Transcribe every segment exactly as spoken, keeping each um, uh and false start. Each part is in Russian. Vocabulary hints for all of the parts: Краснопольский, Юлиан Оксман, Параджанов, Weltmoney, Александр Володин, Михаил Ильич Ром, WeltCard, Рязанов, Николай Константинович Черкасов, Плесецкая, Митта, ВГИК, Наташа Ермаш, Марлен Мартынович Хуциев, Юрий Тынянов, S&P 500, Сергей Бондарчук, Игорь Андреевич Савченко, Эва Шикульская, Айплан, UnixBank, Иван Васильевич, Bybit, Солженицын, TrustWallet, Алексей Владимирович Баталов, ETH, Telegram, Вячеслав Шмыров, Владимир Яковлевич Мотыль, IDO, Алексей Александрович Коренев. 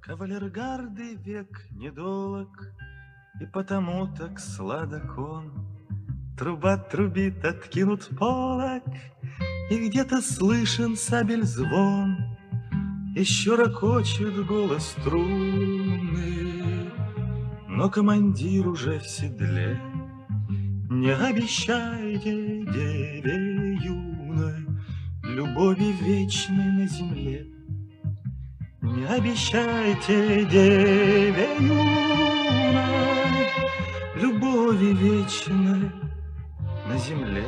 Кавалергарды век недолог, и потому так сладок он. Труба трубит, откинут полог, и где-то слышен сабель звон. Еще ракочет голос струны, но командир уже в седле. Не обещайте деве юной любови вечной на земле. Не обещайте деве юной любови вечной на земле.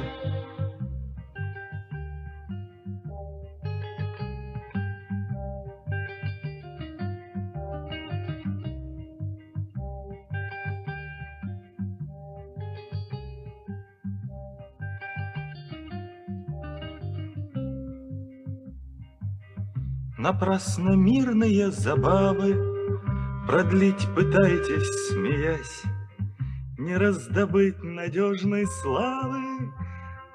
Напрасно мирные забавы продлить пытаетесь, смеясь, не раздобыть надежной славы,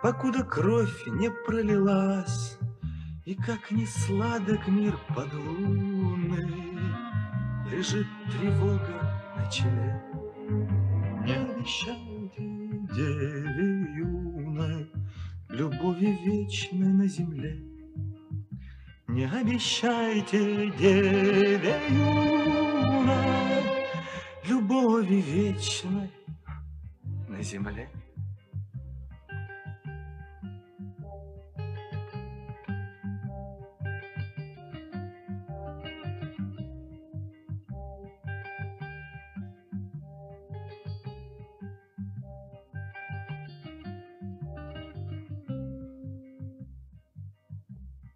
покуда кровь не пролилась. И как не сладок мир под луной, лежит тревога на челе. Не обещайте деве юной любови вечной на земле. Не обещайте деве юной любови вечной на земле.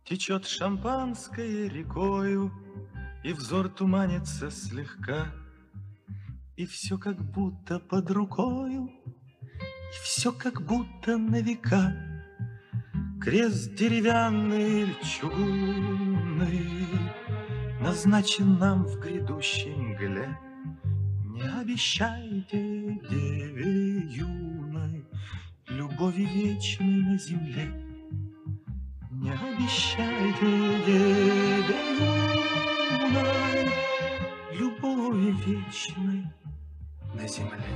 Течет шампанское рекою, и взор туманится слегка, и все как будто под рукою, и все как будто на века. Крест деревянный или чугунный назначен нам в грядущей мгле. Не обещайте деве юной любови вечной на земле. Не обещайте деве юной любови вечной на земле.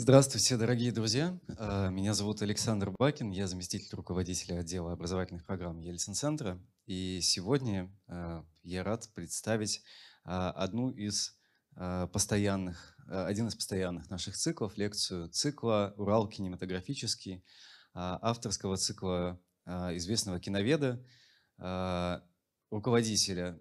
Здравствуйте, дорогие друзья. Меня зовут Александр Бакин, я заместитель руководителя отдела образовательных программ Ельцин-центра. И сегодня я рад представить одну из постоянных, один из постоянных наших циклов, лекцию цикла «Урал кинематографический», авторского цикла известного киноведа, руководителя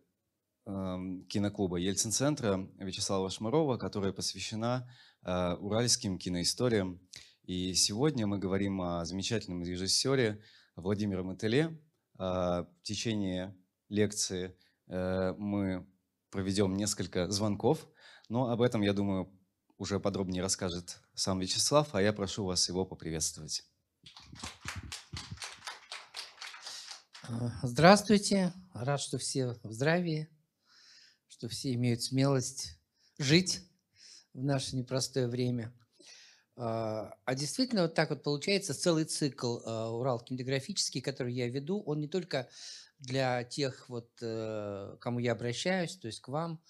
киноклуба Ельцин-центра Вячеслава Шмырова, которая посвящена уральским киноисториям. И сегодня мы говорим о замечательном режиссере Владимире Мотыле. В течение лекции мы проведем несколько звонков, но об этом, я думаю, уже подробнее расскажет сам Вячеслав, а я прошу вас его поприветствовать. Здравствуйте, рад, что все в здравии, что все имеют смелость жить в наше непростое время. А действительно, вот так вот получается целый цикл «Урал кинематографический», который я веду, он не только для тех, вот, кому я обращаюсь, то есть к вам,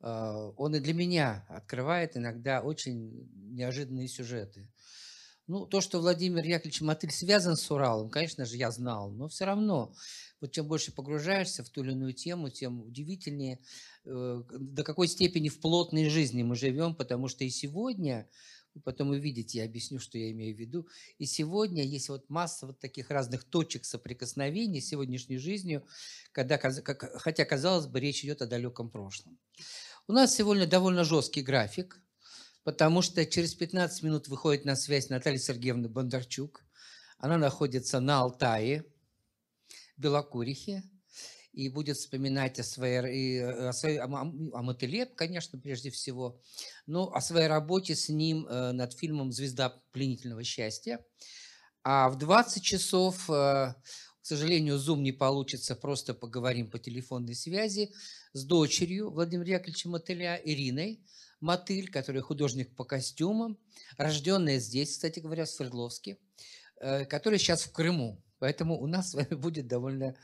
он и для меня открывает иногда очень неожиданные сюжеты. Ну, то, что Владимир Яковлевич Мотыль связан с Уралом, конечно же, я знал, но все равно, вот чем больше погружаешься в ту или иную тему, тем удивительнее, э, до какой степени в плотной жизни мы живем, потому что и сегодня Вы потом увидите, я объясню, что я имею в виду. И сегодня есть вот масса вот таких разных точек соприкосновения с сегодняшней жизнью, когда, хотя, казалось бы, речь идет о далеком прошлом. У нас сегодня довольно жесткий график, потому что через пятнадцать минут выходит на связь Наталья Сергеевна Бондарчук. Она находится на Алтае, Белокурихе, и будет вспоминать о своей, о, своей, о, о Мотыле, конечно, прежде всего, но о своей работе с ним над фильмом «Звезда пленительного счастья». А в двадцать часов, к сожалению, Zoom не получится, просто поговорим по телефонной связи с дочерью Владимира Яковлевича Мотыля, Ириной Мотыль, которая художник по костюмам, рожденная здесь, кстати говоря, в Свердловске, которая сейчас в Крыму. Поэтому у нас с вами будет довольно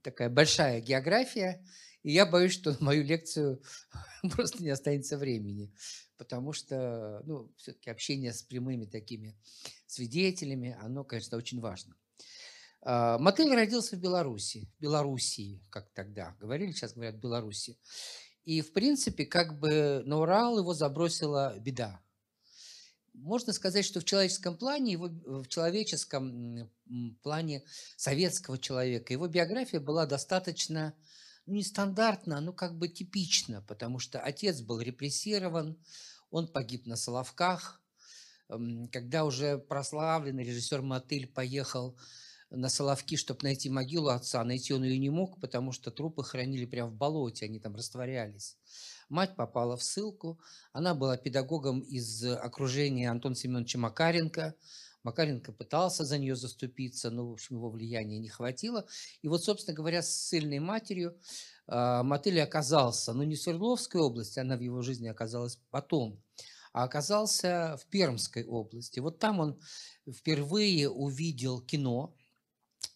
такая большая география, и я боюсь, что на мою лекцию просто не останется времени, потому что, ну, все-таки общение с прямыми такими свидетелями, оно, конечно, очень важно. Мотыль родился в Беларуси, Белоруссии, как тогда говорили, сейчас говорят Беларуси, и, в принципе, как бы на Урал его забросила беда. Можно сказать, что в человеческом плане, его, в человеческом плане советского человека, его биография была достаточно, ну, нестандартна, но как бы типична, потому что отец был репрессирован, он погиб на Соловках. Когда уже прославленный режиссер Мотыль поехал на Соловки, чтобы найти могилу отца, найти он ее не мог, потому что трупы хранили прямо в болоте, они там растворялись. Мать попала в ссылку. Она была педагогом из окружения Антона Семеновича Макаренко. Макаренко пытался за нее заступиться, но, в общем, его влияния не хватило. И вот, собственно говоря, с ссыльной матерью Мотыль оказался, ну, не в Свердловской области, она в его жизни оказалась потом, а оказался в Пермской области. Вот там он впервые увидел кино.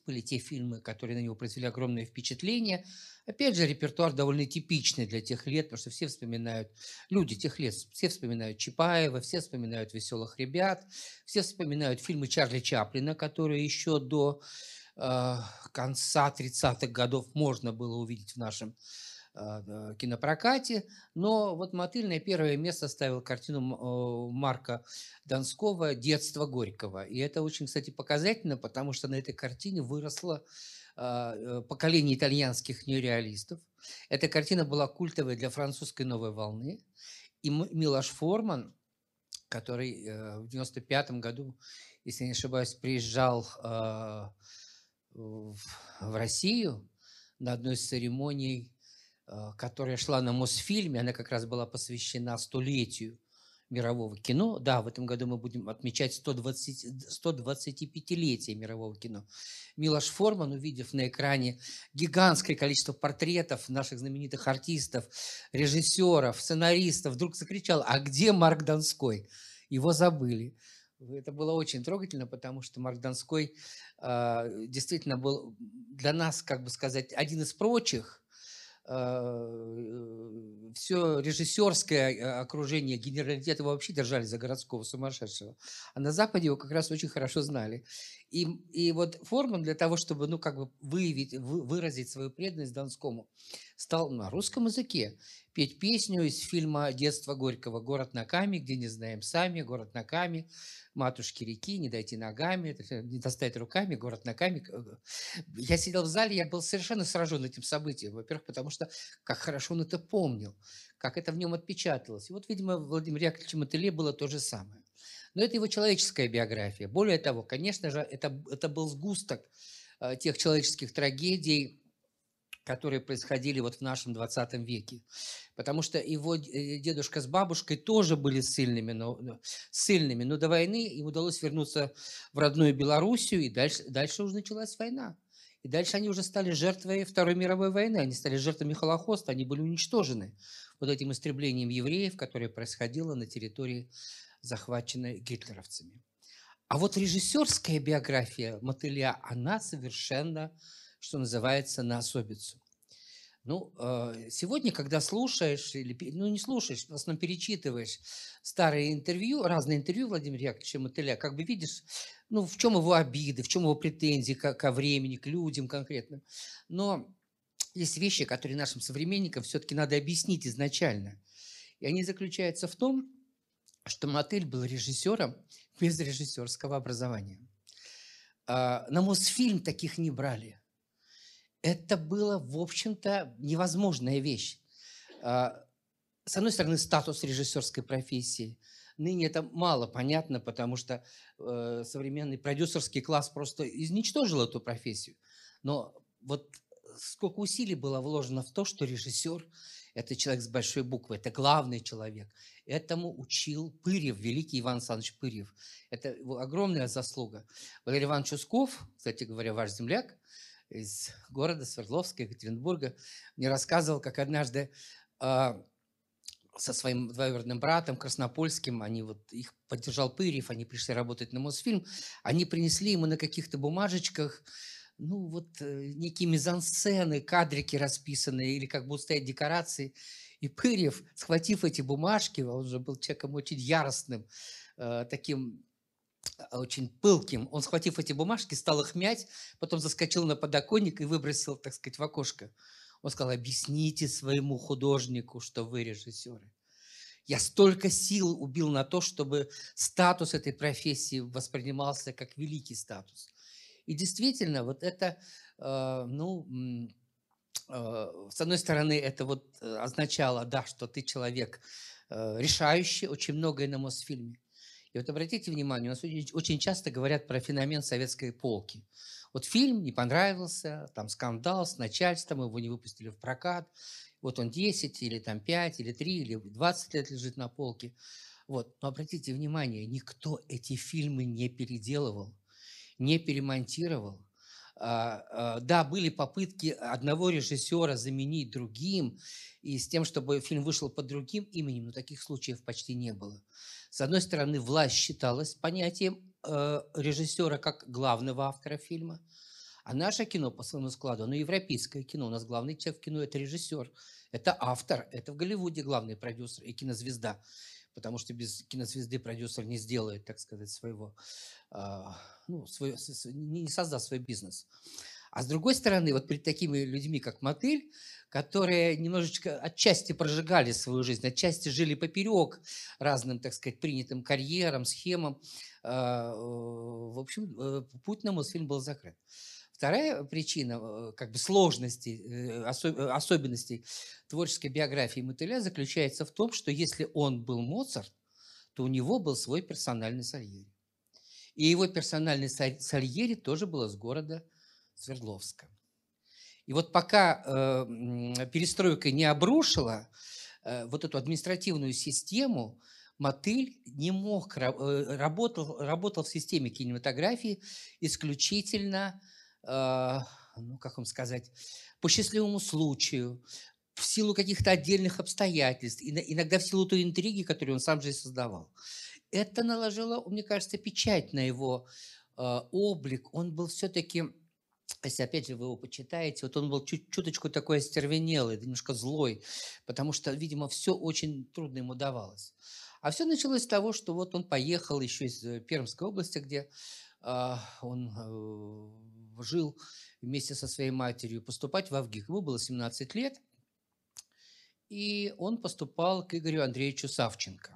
Были те фильмы, которые на него произвели огромное впечатление. Опять же, репертуар довольно типичный для тех лет, потому что все вспоминают, люди тех лет, все вспоминают Чапаева, все вспоминают «Веселых ребят», все вспоминают фильмы Чарли Чаплина, которые еще до э, конца тридцатых годов можно было увидеть в нашем э, кинопрокате. Но вот Мотыль на первое место ставил картину э, Марка Донского «Детство Горького». И это очень, кстати, показательно, потому что на этой картине выросло поколение итальянских неореалистов. Эта картина была культовой для французской новой волны. И Милош Форман, который в девяносто пятом году, если не ошибаюсь, приезжал в Россию на одной из церемоний, которая шла на Мосфильме, она как раз была посвящена столетию мирового кино. Да, в этом году мы будем отмечать сто двадцатипятилетие мирового кино. Милош Форман, увидев на экране гигантское количество портретов наших знаменитых артистов, режиссеров, сценаристов, вдруг закричал: «А где Марк Донской? Его забыли». Это было очень трогательно, потому что Марк Донской э, действительно был для нас, как бы сказать, один из прочих. Все режиссерское окружение, генералитет его вообще держали за городского сумасшедшего. А на Западе его как раз очень хорошо знали. И, и вот Форман для того, чтобы, ну, как бы выявить, выразить свою преданность Донскому, стал на русском языке петь песню из фильма «Детство Горького». «Город на каме, где не знаем сами», «Город на каме», «Матушки реки, не дойти ногами», «Не достать руками», «Город на каме». Я сидел в зале, я был совершенно сражен этим событием. Во-первых, потому что как хорошо он это помнил, как это в нем отпечаталось. И вот, видимо, Владимир Яковлевич Мотыле было то же самое. Но это его человеческая биография. Более того, конечно же, это, это был сгусток э, тех человеческих трагедий, которые происходили вот в нашем двадцатом веке. Потому что его дедушка с бабушкой тоже были сильными, но, сильными, но до войны им удалось вернуться в родную Белоруссию, и дальше, дальше уже началась война. И дальше они уже стали жертвой Второй мировой войны, они стали жертвами Холокоста, они были уничтожены вот этим истреблением евреев, которое происходило на территории, захваченной гитлеровцами. А вот режиссерская биография Мотыля, она совершенно, что называется, на особицу. Ну, сегодня, когда слушаешь, или, ну, не слушаешь, в основном перечитываешь старые интервью, разные интервью Владимира Яковлевича Мотыля, как бы видишь, ну, в чем его обиды, в чем его претензии ко, ко времени, к людям конкретно. Но есть вещи, которые нашим современникам все-таки надо объяснить изначально. И они заключаются в том, что Мотыль был режиссером без режиссерского образования. На Мосфильм таких не брали. Это было, в общем-то, невозможная вещь. С одной стороны, статус режиссерской профессии. Ныне это мало понятно, потому что современный продюсерский класс просто изничтожил эту профессию. Но вот сколько усилий было вложено в то, что режиссер – это человек с большой буквы, это главный человек. Этому учил Пырьев, великий Иван Александрович Пырьев. Это огромная заслуга. Валерий Иванович Усков, кстати говоря, ваш земляк, из города Свердловска, Екатеринбурга, мне рассказывал, как однажды э, со своим двоюродным братом Краснопольским, они вот, их поддержал Пырьев, они пришли работать на Мосфильм, они принесли ему на каких-то бумажечках ну вот э, некие мизансцены, кадрики расписанные, или как будут стоять декорации. И Пырьев, схватив эти бумажки, он же был человеком очень яростным, э, таким... очень пылким. Он, схватив эти бумажки, стал их мять, потом заскочил на подоконник и выбросил, так сказать, в окошко. Он сказал: объясните своему художнику, что вы режиссеры. Я столько сил убил на то, чтобы статус этой профессии воспринимался как великий статус. И действительно, вот это, э, ну, э, с одной стороны, это вот означало, да, что ты человек э, решающий, очень многое на Мосфильме. И вот обратите внимание, у нас очень часто говорят про феномен советской полки. Вот фильм не понравился, там скандал с начальством, его не выпустили в прокат. Вот он десять, или там пять, или три, или двадцать лет лежит на полке. Вот. Но обратите внимание, никто эти фильмы не переделывал, не перемонтировал. Да, были попытки одного режиссера заменить другим, и с тем, чтобы фильм вышел под другим именем, но таких случаев почти не было. С одной стороны, власть считалась понятием режиссера как главного автора фильма, а наше кино по своему складу, оно европейское кино, у нас главный человек в кино – это режиссер, это автор, это в Голливуде главный продюсер и кинозвезда, потому что без кинозвезды продюсер не сделает, так сказать, своего, ну, свой, не создаст свой бизнес. А с другой стороны, вот перед такими людьми, как Мотыль, которые немножечко отчасти прожигали свою жизнь, отчасти жили поперек разным, так сказать, принятым карьерам, схемам, в общем, путь на Мосфильм был закрыт. Вторая причина, как бы, сложностей, особенностей творческой биографии Мотыля заключается в том, что если он был Моцарт, то у него был свой персональный Сальери. И его персональный Сальери тоже был из города Свердловска. И вот пока э, перестройка не обрушила э, вот эту административную систему, Мотыль не мог, работал, работал в системе кинематографии исключительно... ну, как вам сказать, по счастливому случаю, в силу каких-то отдельных обстоятельств, иногда в силу той интриги, которую он сам же и создавал. Это наложило, мне кажется, печать на его э, облик. Он был все-таки, если опять же вы его почитаете, вот он был чуть, чуточку такой остервенелый, немножко злой, потому что, видимо, все очень трудно ему давалось. А все началось с того, что вот он поехал еще из Пермской области, где э, он... Э, жил вместе со своей матерью, поступать в ВГИК. Ему было семнадцать лет, и он поступал к Игорю Андреевичу Савченко.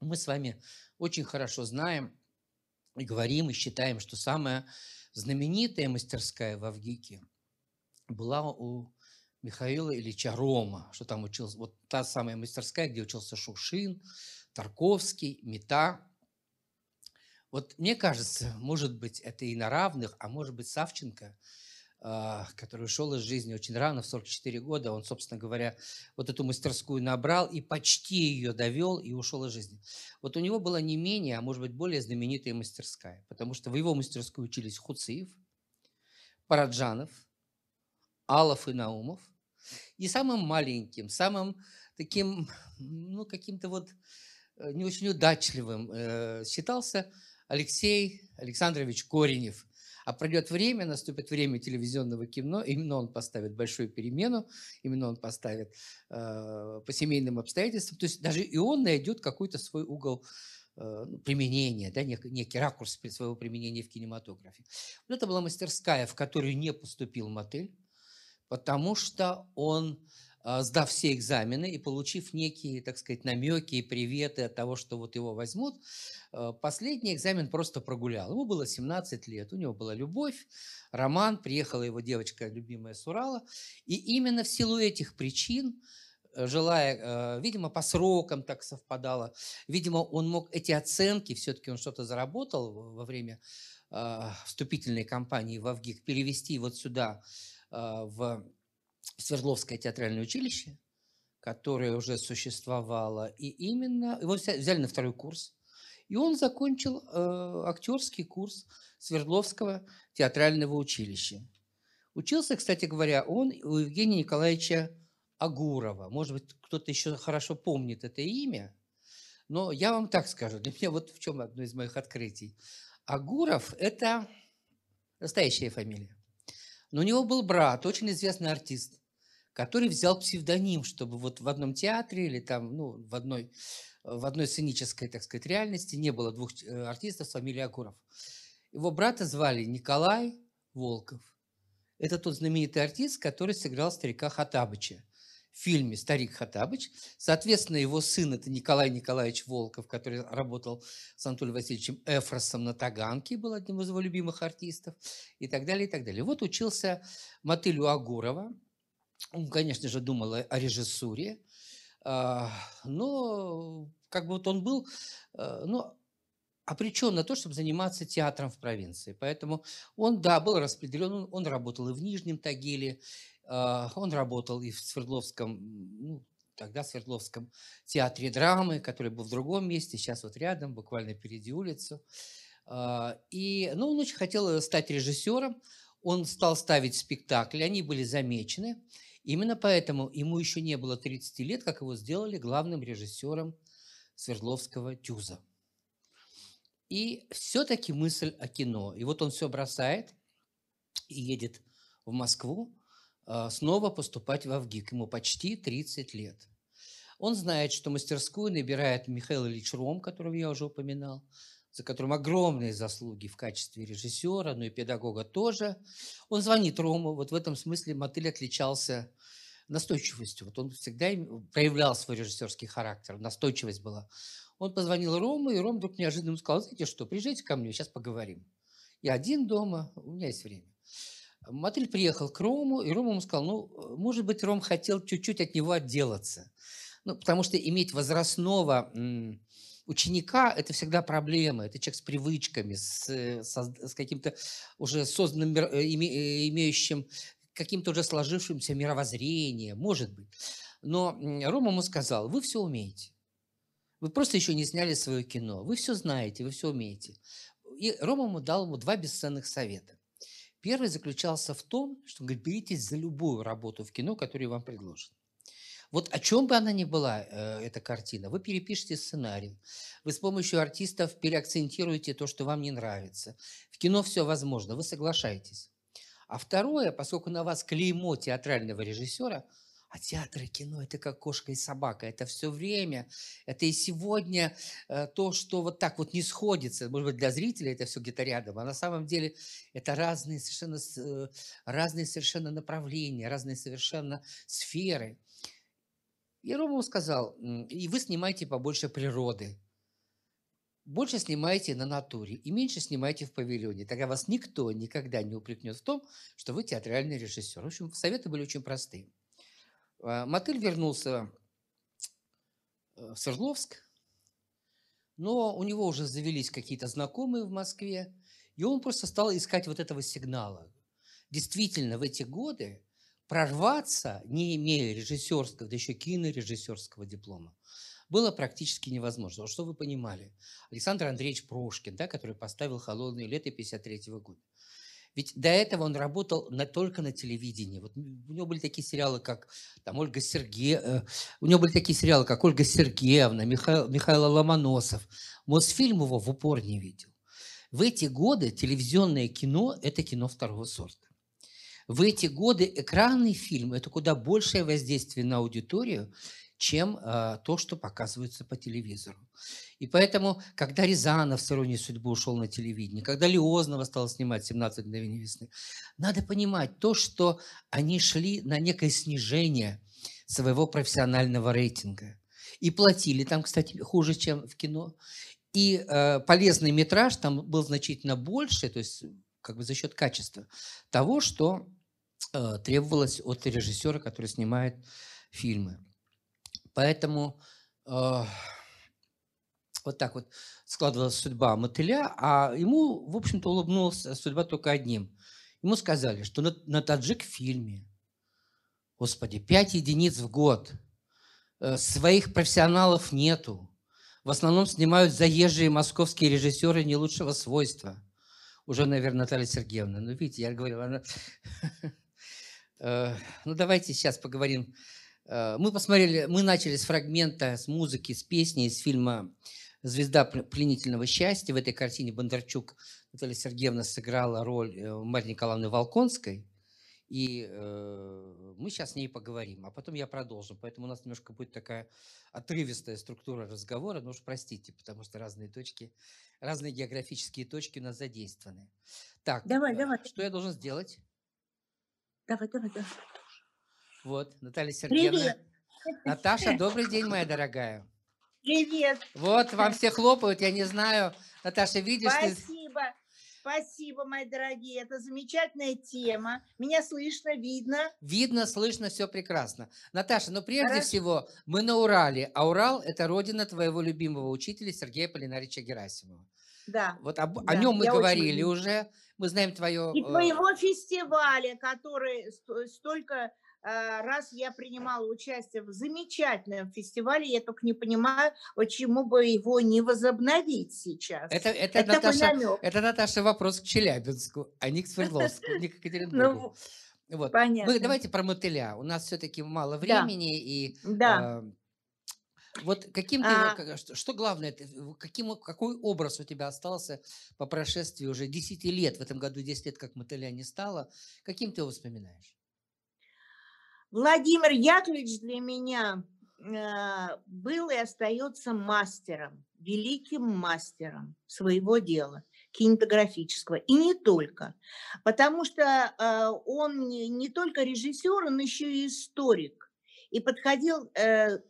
Мы с вами очень хорошо знаем и говорим, и считаем, что самая знаменитая мастерская в ВГИКе была у Михаила Ильича Рома, что там учился, вот та самая мастерская, где учился Шукшин, Тарковский, Митта. Вот мне кажется, может быть, это и на равных, а может быть, Савченко, который ушел из жизни очень рано, в сорок четыре года, он, собственно говоря, вот эту мастерскую набрал и почти ее довел и ушел из жизни. Вот у него была не менее, а может быть, более знаменитая мастерская, потому что в его мастерскую учились Хуциев, Параджанов, Алов и Наумов. И самым маленьким, самым таким, ну, каким-то вот не очень удачливым считался Алексей Александрович Коренев. А пройдет время, наступит время телевизионного кино, именно он поставит большую перемену, именно он поставит э, по семейным обстоятельствам. То есть даже и он найдет какой-то свой угол э, применения, да, некий, некий ракурс своего применения в кинематографе. Вот это была мастерская, в которую не поступил Мотыль, потому что он сдав все экзамены и получив некие, так сказать, намеки и приветы от того, что вот его возьмут, последний экзамен просто прогулял. Ему было семнадцать лет, у него была любовь, роман, приехала его девочка, любимая, с Урала. И именно в силу этих причин, желая, видимо, по срокам так совпадало, видимо, он мог эти оценки, все-таки он что-то заработал во время вступительной кампании в ВГИК, перевести вот сюда, в Свердловское театральное училище, которое уже существовало, и именно его взяли на второй курс, и он закончил э, актерский курс Свердловского театрального училища. Учился, кстати говоря, он у Евгения Николаевича Агурова. Может быть, кто-то еще хорошо помнит это имя, но я вам так скажу, для меня вот в чем одно из моих открытий. Агуров – это настоящая фамилия. Но у него был брат, очень известный артист, который взял псевдоним, чтобы вот в одном театре или там, ну, в одной, в одной сценической, так сказать, реальности не было двух артистов с фамилией Агуров. Его брата звали Николай Волков. Это тот знаменитый артист, который сыграл старика Хоттабыча в фильме «Старик Хоттабыч». Соответственно, его сын – это Николай Николаевич Волков, который работал с Анатолием Васильевичем Эфросом на Таганке, был одним из его любимых артистов, и так далее, и так далее. Вот учился Мотыль у Агурова. Он, конечно же, думал о режиссуре, но как бы вот он был... Но обречен на то, чтобы заниматься театром в провинции. Поэтому он, да, был распределен, он работал и в Нижнем Тагиле, он работал и в Свердловском, ну, тогда Свердловском театре драмы, который был в другом месте, сейчас вот рядом, буквально впереди улицу. И, ну, он очень хотел стать режиссером, он стал ставить спектакли, они были замечены. Именно поэтому ему еще не было тридцати лет, как его сделали главным режиссером Свердловского ТЮЗа. И все-таки мысль о кино. И вот он все бросает и едет в Москву, снова поступать в ВГИК. Ему почти тридцать лет. Он знает, что мастерскую набирает Михаил Ильич Ром, которого я уже упоминал, за которым огромные заслуги в качестве режиссера, но и педагога тоже. Он звонит Рому. Вот в этом смысле Мотыль отличался настойчивостью. Вот он всегда проявлял свой режиссерский характер. Настойчивость была. Он позвонил Рому, и Ром вдруг неожиданно сказал: знаете что, приезжайте ко мне, сейчас поговорим. Я один дома, у меня есть время. Мотыль приехал к Рому, и Ром ему сказал, ну, может быть, Ром хотел чуть-чуть от него отделаться. Ну, потому что иметь возрастного ученика – это всегда проблема. Это человек с привычками, с, с каким-то уже созданным, имеющим каким-то уже сложившимся мировоззрением, может быть. Но Ром ему сказал: вы все умеете. Вы просто еще не сняли свое кино. Вы все знаете, вы все умеете. И Рома ему дал ему два бесценных совета. Первый заключался в том, что, говорит, беритесь за любую работу в кино, которую вам предложат. Вот о чем бы она ни была, эта картина, вы перепишите сценарий. Вы с помощью артистов переакцентируете то, что вам не нравится. В кино все возможно, вы соглашаетесь. А второе, поскольку на вас клеймо театрального режиссера, а театр и кино – это как кошка и собака. Это все время, это и сегодня то, что вот так вот не сходится. Может быть, для зрителя это все где-то рядом. А на самом деле это разные совершенно, разные совершенно направления, разные совершенно сферы. И Рома сказал: и вы снимаете побольше природы. Больше снимаете на натуре и меньше снимаете в павильоне. Тогда вас никто никогда не упрекнет в том, что вы театральный режиссер. В общем, советы были очень простые. Мотыль вернулся в Свердловск, но у него уже завелись какие-то знакомые в Москве, и он просто стал искать вот этого сигнала. Действительно, в эти годы прорваться, не имея режиссерского, да еще кинорежиссерского диплома, было практически невозможно. Что вы понимали? Александр Андреевич Прошкин, да, который поставил «Холодное лето» тысяча девятьсот пятьдесят третьего года. Ведь до этого он работал на, только на телевидении. Вот у него были такие сериалы, как там, Ольга Серге... э, у него были такие сериалы, как Ольга Сергеевна, Миха... Михаил Ломоносов. Мосфильм его в упор не видел. В эти годы телевизионное кино – это кино второго сорта. В эти годы экранный фильм – это куда большее воздействие на аудиторию, чем э, то, что показывается по телевизору. И поэтому, когда Рязанов с «Иронией судьбы» ушел на телевидение, когда Лиознова стал снимать «семнадцать мгновений весны», надо понимать то, что они шли на некое снижение своего профессионального рейтинга. И платили там, кстати, хуже, чем в кино. И э, полезный метраж там был значительно больше, то есть как бы за счет качества того, что э, требовалось от режиссера, который снимает фильмы. Поэтому э, вот так вот складывалась судьба Мотыля, а ему, в общем-то, улыбнулась судьба только одним. Ему сказали, что на, на таджик-фильме, господи, пять единиц в год, э, своих профессионалов нету, в основном снимают заезжие московские режиссеры не лучшего свойства. Уже, наверное, Наталья Сергеевна. Ну, видите, я говорил, она... Ну, давайте сейчас поговорим. Мы посмотрели, мы начали с фрагмента, с музыки, с песни, из фильма «Звезда пленительного счастья». В этой картине Бондарчук Наталья Сергеевна сыграла роль Марьи Николаевны Волконской. И э, мы сейчас с ней поговорим, а потом я продолжу. Поэтому у нас немножко будет такая отрывистая структура разговора. Ну уж простите, потому что разные точки, разные географические точки у нас задействованы. Так, давай, давай. Что я должен сделать? Давай, давай, давай. Вот, Наталья Сергеевна. Привет. Наташа, добрый день, моя дорогая. Привет. Вот, вам все хлопают, я не знаю. Наташа, видишь? Спасибо. Ты... Спасибо, мои дорогие, это замечательная тема. Меня слышно, видно. Видно, слышно, все прекрасно. Наташа, но прежде Хорошо. всего мы на Урале, а Урал – это родина твоего любимого учителя Сергея Полинарича Герасимова. Да. Вот об, да, о нем мы говорили очень... уже, мы знаем твое… И твоего фестиваля, который столько раз я принимала участие в замечательном фестивале, я только не понимаю, почему бы его не возобновить сейчас. Это, это, это, Наташа, это Наташа вопрос к Челябинску, а не к Свердловску, не к Екатеринбургу. Понятно. Давайте про Мотыля. У нас все-таки мало времени. И вот каким ты, что главное, какой образ у тебя остался по прошествии уже десяти лет, в этом году десять лет, как Мотыля не стало, каким ты его вспоминаешь? Владимир Яковлевич для меня э, был и остается мастером, великим мастером своего дела, кинематографического. И не только. Потому что э, он не, не только режиссер, он еще и историк. И подходил э,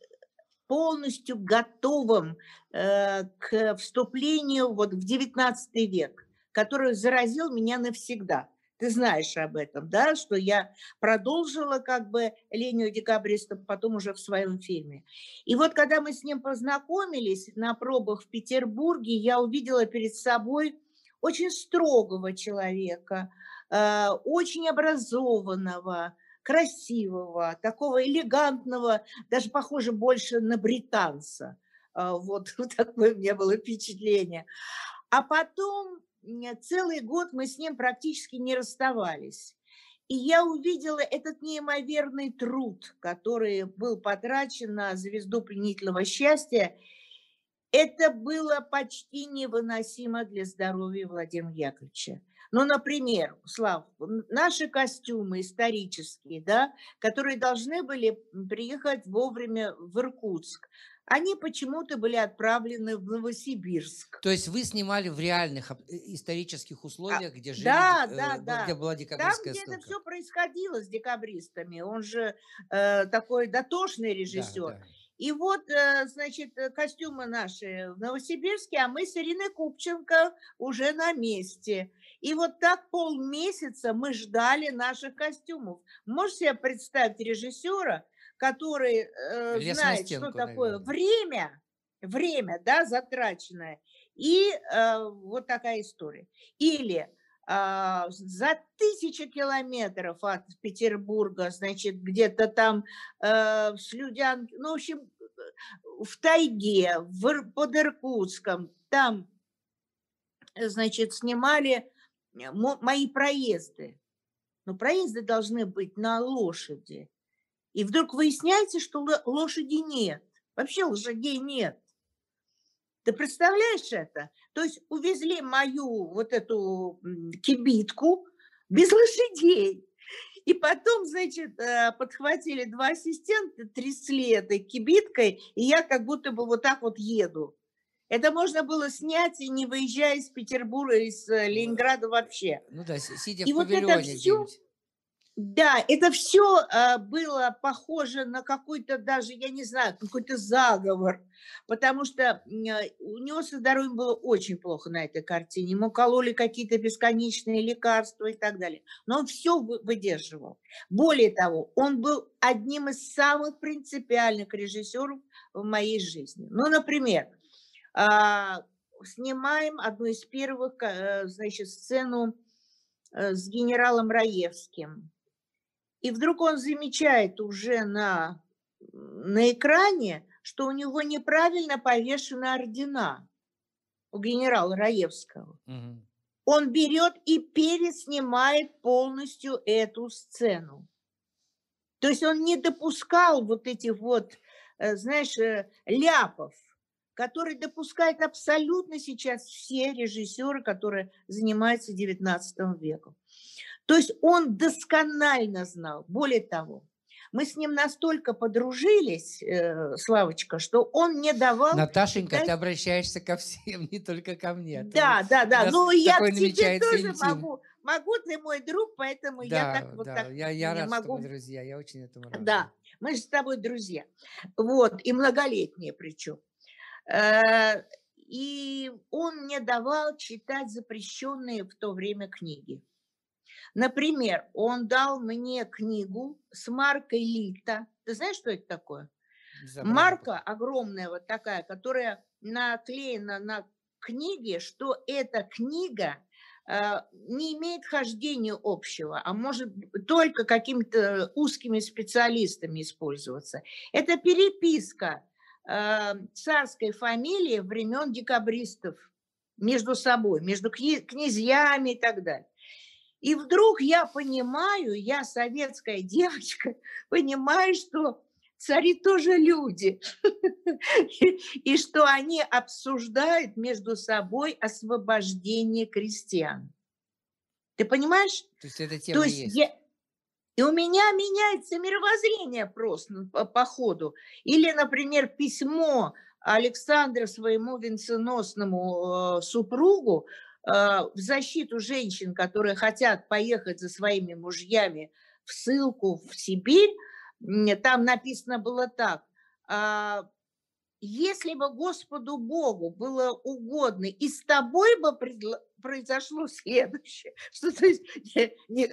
полностью готовым э, к вступлению вот, в девятнадцатый век, который заразил меня навсегда. Ты знаешь об этом, да, что я продолжила как бы «Ленью декабриста» потом уже в своем фильме. И вот когда мы с ним познакомились на пробах в Петербурге, я увидела перед собой очень строгого человека, э, очень образованного, красивого, такого элегантного, даже похоже больше на британца. Э, вот, вот такое у меня было впечатление. А потом... Целый год мы с ним практически не расставались. И я увидела этот неимоверный труд, который был потрачен на «Звезду пленительного счастья». Это было почти невыносимо для здоровья Владимира Яковлевича. Ну, например, Слав, наши костюмы исторические, да, которые должны были приехать вовремя в Иркутск, они почему-то были отправлены в Новосибирск. То есть вы снимали в реальных исторических условиях, а, где жили, да, э, да, да. где была декабристская ссылка. Там, где это все происходило с декабристами. Он же э, такой дотошный режиссер. Да, да. И вот, э, значит, костюмы наши в Новосибирске, а мы с Ириной Купченко уже на месте. И вот так полмесяца мы ждали наших костюмов. Можете себе представить режиссера, который э, знает, стенку, что такое наверное. время, время, да, затраченное, и э, вот такая история. Или э, за тысячи километров от Петербурга, значит, где-то там э, в Слюдянке, ну, в общем, в тайге, в, под Иркутском, там, значит, снимали мои проезды. Но проезды должны быть на лошади. И вдруг выясняется, что лошади нет. Вообще лошадей нет. Ты представляешь это? То есть увезли мою вот эту кибитку без лошадей. И потом, значит, подхватили два ассистента, трясли этой кибиткой, и я как будто бы вот так вот еду. Это можно было снять, и не выезжая из Петербурга, из Ленинграда вообще. Ну да, сидя в павильоне. И вот это все... Да, это все было похоже на какой-то даже, я не знаю, какой-то заговор, потому что у него со здоровьем было очень плохо на этой картине. Ему кололи какие-то бесконечные лекарства и так далее. Но он все выдерживал. Более того, он был одним из самых принципиальных режиссеров в моей жизни. Ну, например, снимаем одну из первых, значит, сцену с генералом Раевским. И вдруг он замечает уже на, на экране, что у него неправильно повешены ордена у генерала Раевского. Угу. Он берет и переснимает полностью эту сцену. То есть он не допускал вот этих вот, знаешь, ляпов, которые допускают абсолютно сейчас все режиссеры, которые занимаются девятнадцатым веком. То есть он досконально знал. Более того, мы с ним настолько подружились, Славочка, что он не давал... Наташенька, дать... ты обращаешься ко всем, не только ко мне. Да, да, да. Ну, я к тебе тоже интим. могу. Могу, ты мой друг, поэтому да, я так да, вот так я, я не рад, могу. Что мы друзья, я очень этому рада. Да, мы же с тобой друзья. Вот, и многолетние причем. И он мне давал читать запрещенные в то время книги. Например, он дал мне книгу с маркой Лита. Ты знаешь, что это такое? Забавно. Марка огромная вот такая, которая наклеена на книге, что эта книга э, не имеет хождения общего, а может только какими-то узкими специалистами использоваться. Это переписка э, царской фамилии времен декабристов между собой, между князьями и так далее. И вдруг я понимаю, я советская девочка, понимаю, что цари тоже люди, и что они обсуждают между собой освобождение крестьян. Ты понимаешь? То есть эта тема есть. И у меня меняется мировоззрение просто по ходу. Или, например, письмо Александра своему венценосному супругу, в защиту женщин, которые хотят поехать за своими мужьями в ссылку в Сибирь, там написано было так: если бы Господу Богу было угодно, и с тобой бы произошло следующее, что то есть, не,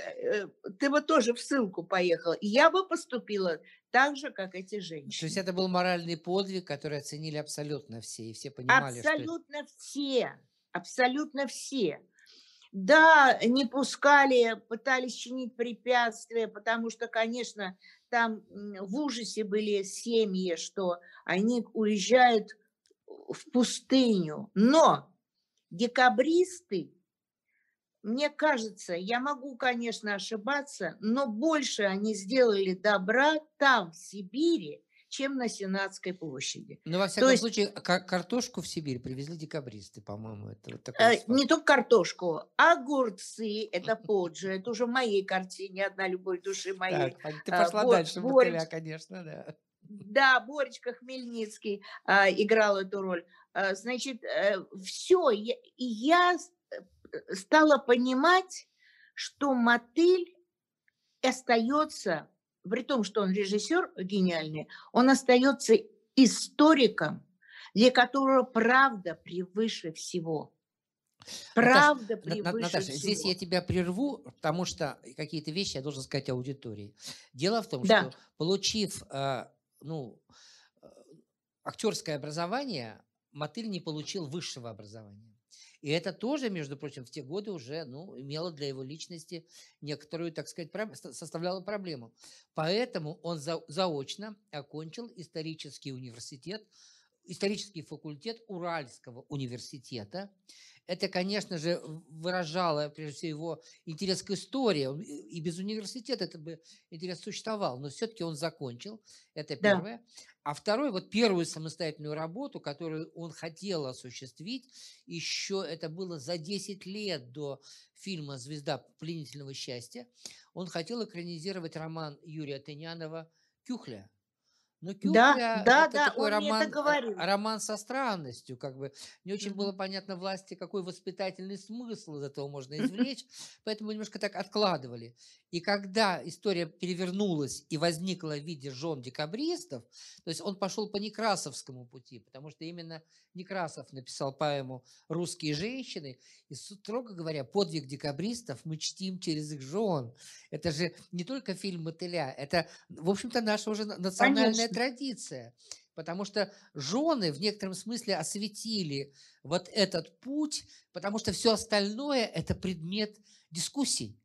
ты бы тоже в ссылку поехала, и я бы поступила так же, как эти женщины. То есть это был моральный подвиг, который оценили абсолютно все, и все понимали, абсолютно что... все. Абсолютно все. Да, не пускали, пытались чинить препятствия, потому что, конечно, там в ужасе были семьи, что они уезжают в пустыню. Но декабристы, мне кажется, я могу, конечно, ошибаться, но больше они сделали добра там, в Сибири, чем на Сенатской площади. Но, во всяком То есть, случае, картошку в Сибирь привезли декабристы, по-моему. Это вот такой э, не только картошку, огурцы, это позже, это уже в моей картине, одна любовь души моей. Так, ты пошла Бор, дальше, Борич, Мотыля, конечно, да. Да, Боречка Хмельницкий э, играл эту роль. Э, значит, э, все, я, и я стала понимать, что Мотыль остается... При том, что он режиссер гениальный, он остается историком, для которого правда превыше всего. Правда Наташа, превыше Наташа, всего. Здесь я тебя прерву, потому что какие-то вещи я должен сказать аудитории. Дело в том, да. что получив ну, актерское образование, Мотыль не получил высшего образования. И это тоже, между прочим, в те годы уже ну, имело для его личности некоторую, так сказать, составляло проблему. Поэтому он за, заочно окончил исторический университет, исторический факультет Уральского университета. Это, конечно же, выражало, прежде всего, его интерес к истории. И без университета этот бы интерес существовал, но все-таки он закончил. Это первое. Да. А второе, вот первую самостоятельную работу, которую он хотел осуществить, еще это было за десять лет до фильма «Звезда пленительного счастья», он хотел экранизировать роман Юрия Тынянова «Кюхля». Но Кюбля, да, да, это да, такой роман, роман со странностью, как бы. Не очень было понятно власти, какой воспитательный смысл из этого можно извлечь, поэтому немножко так откладывали. И когда история перевернулась и возникла в виде жен декабристов, то есть он пошел по некрасовскому пути, потому что именно Некрасов написал поэму «Русские женщины», и, строго говоря, подвиг декабристов мы чтим через их жен. Это же не только фильм Мотыля, это, в общем-то, наша уже национальная Конечно. Традиция, потому что жены в некотором смысле осветили вот этот путь, потому что все остальное – это предмет дискуссий.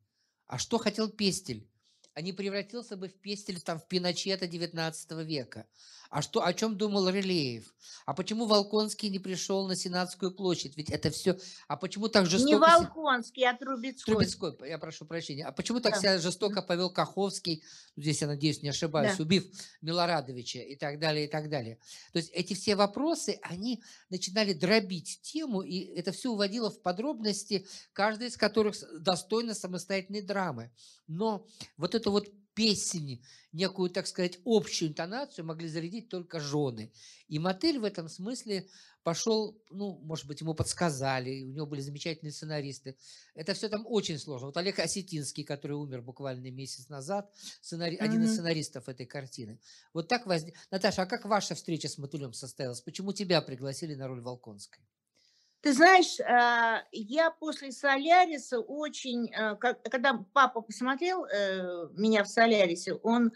А что хотел Пестель? А не превратился бы в Пестель там, в Пиночета девятнадцатого века. А что, о чем думал Рылеев? А почему Волконский не пришел на Сенатскую площадь? Ведь это все... А почему так жестоко... Не Волконский, а Трубецкой. Трубецкой, я прошу прощения. А почему так да. себя жестоко повел Каховский, здесь я надеюсь, не ошибаюсь, да. убив Милорадовича и так далее, и так далее. То есть эти все вопросы, они начинали дробить тему, и это все уводило в подробности, каждая из которых достойна самостоятельной драмы. Но вот это вот песни, некую, так сказать, общую интонацию могли зарядить только жены. И Мотыль в этом смысле пошел, ну, может быть, ему подсказали, у него были замечательные сценаристы. Это все там очень сложно. Вот Олег Осетинский, который умер буквально месяц назад, сценари... mm-hmm. один из сценаристов этой картины. Вот так возник... Наташа, а как ваша встреча с Мотылем состоялась? Почему тебя пригласили на роль Волконской? Ты знаешь, я после «Соляриса» очень... Когда папа посмотрел меня в «Солярисе», он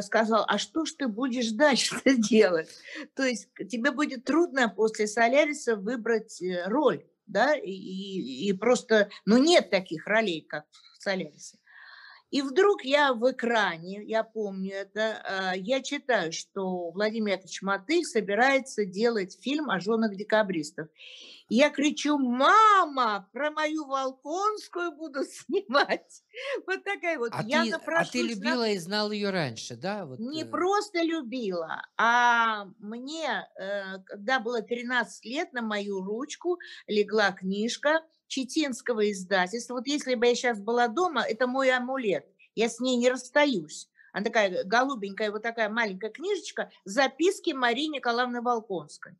сказал, а что ж ты будешь дальше делать? То есть тебе будет трудно после «Соляриса» выбрать роль, да? И, и просто... Ну, нет таких ролей, как в «Солярисе». И вдруг я в экране, я помню это, я читаю, что Владимир Яковлевич Мотыль собирается делать фильм о женах декабристов. И я кричу: мама, про мою Волконскую буду снимать. Вот такая вот. А, я ты, а ты любила на... и знала ее раньше, да? Вот... Не просто любила, а мне, когда было тринадцать лет, на мою ручку легла книжка Читинского издательства. Вот если бы я сейчас была дома, это мой амулет. Я с ней не расстаюсь. Она такая голубенькая, вот такая маленькая книжечка «Записки Марии Николаевны Волконской».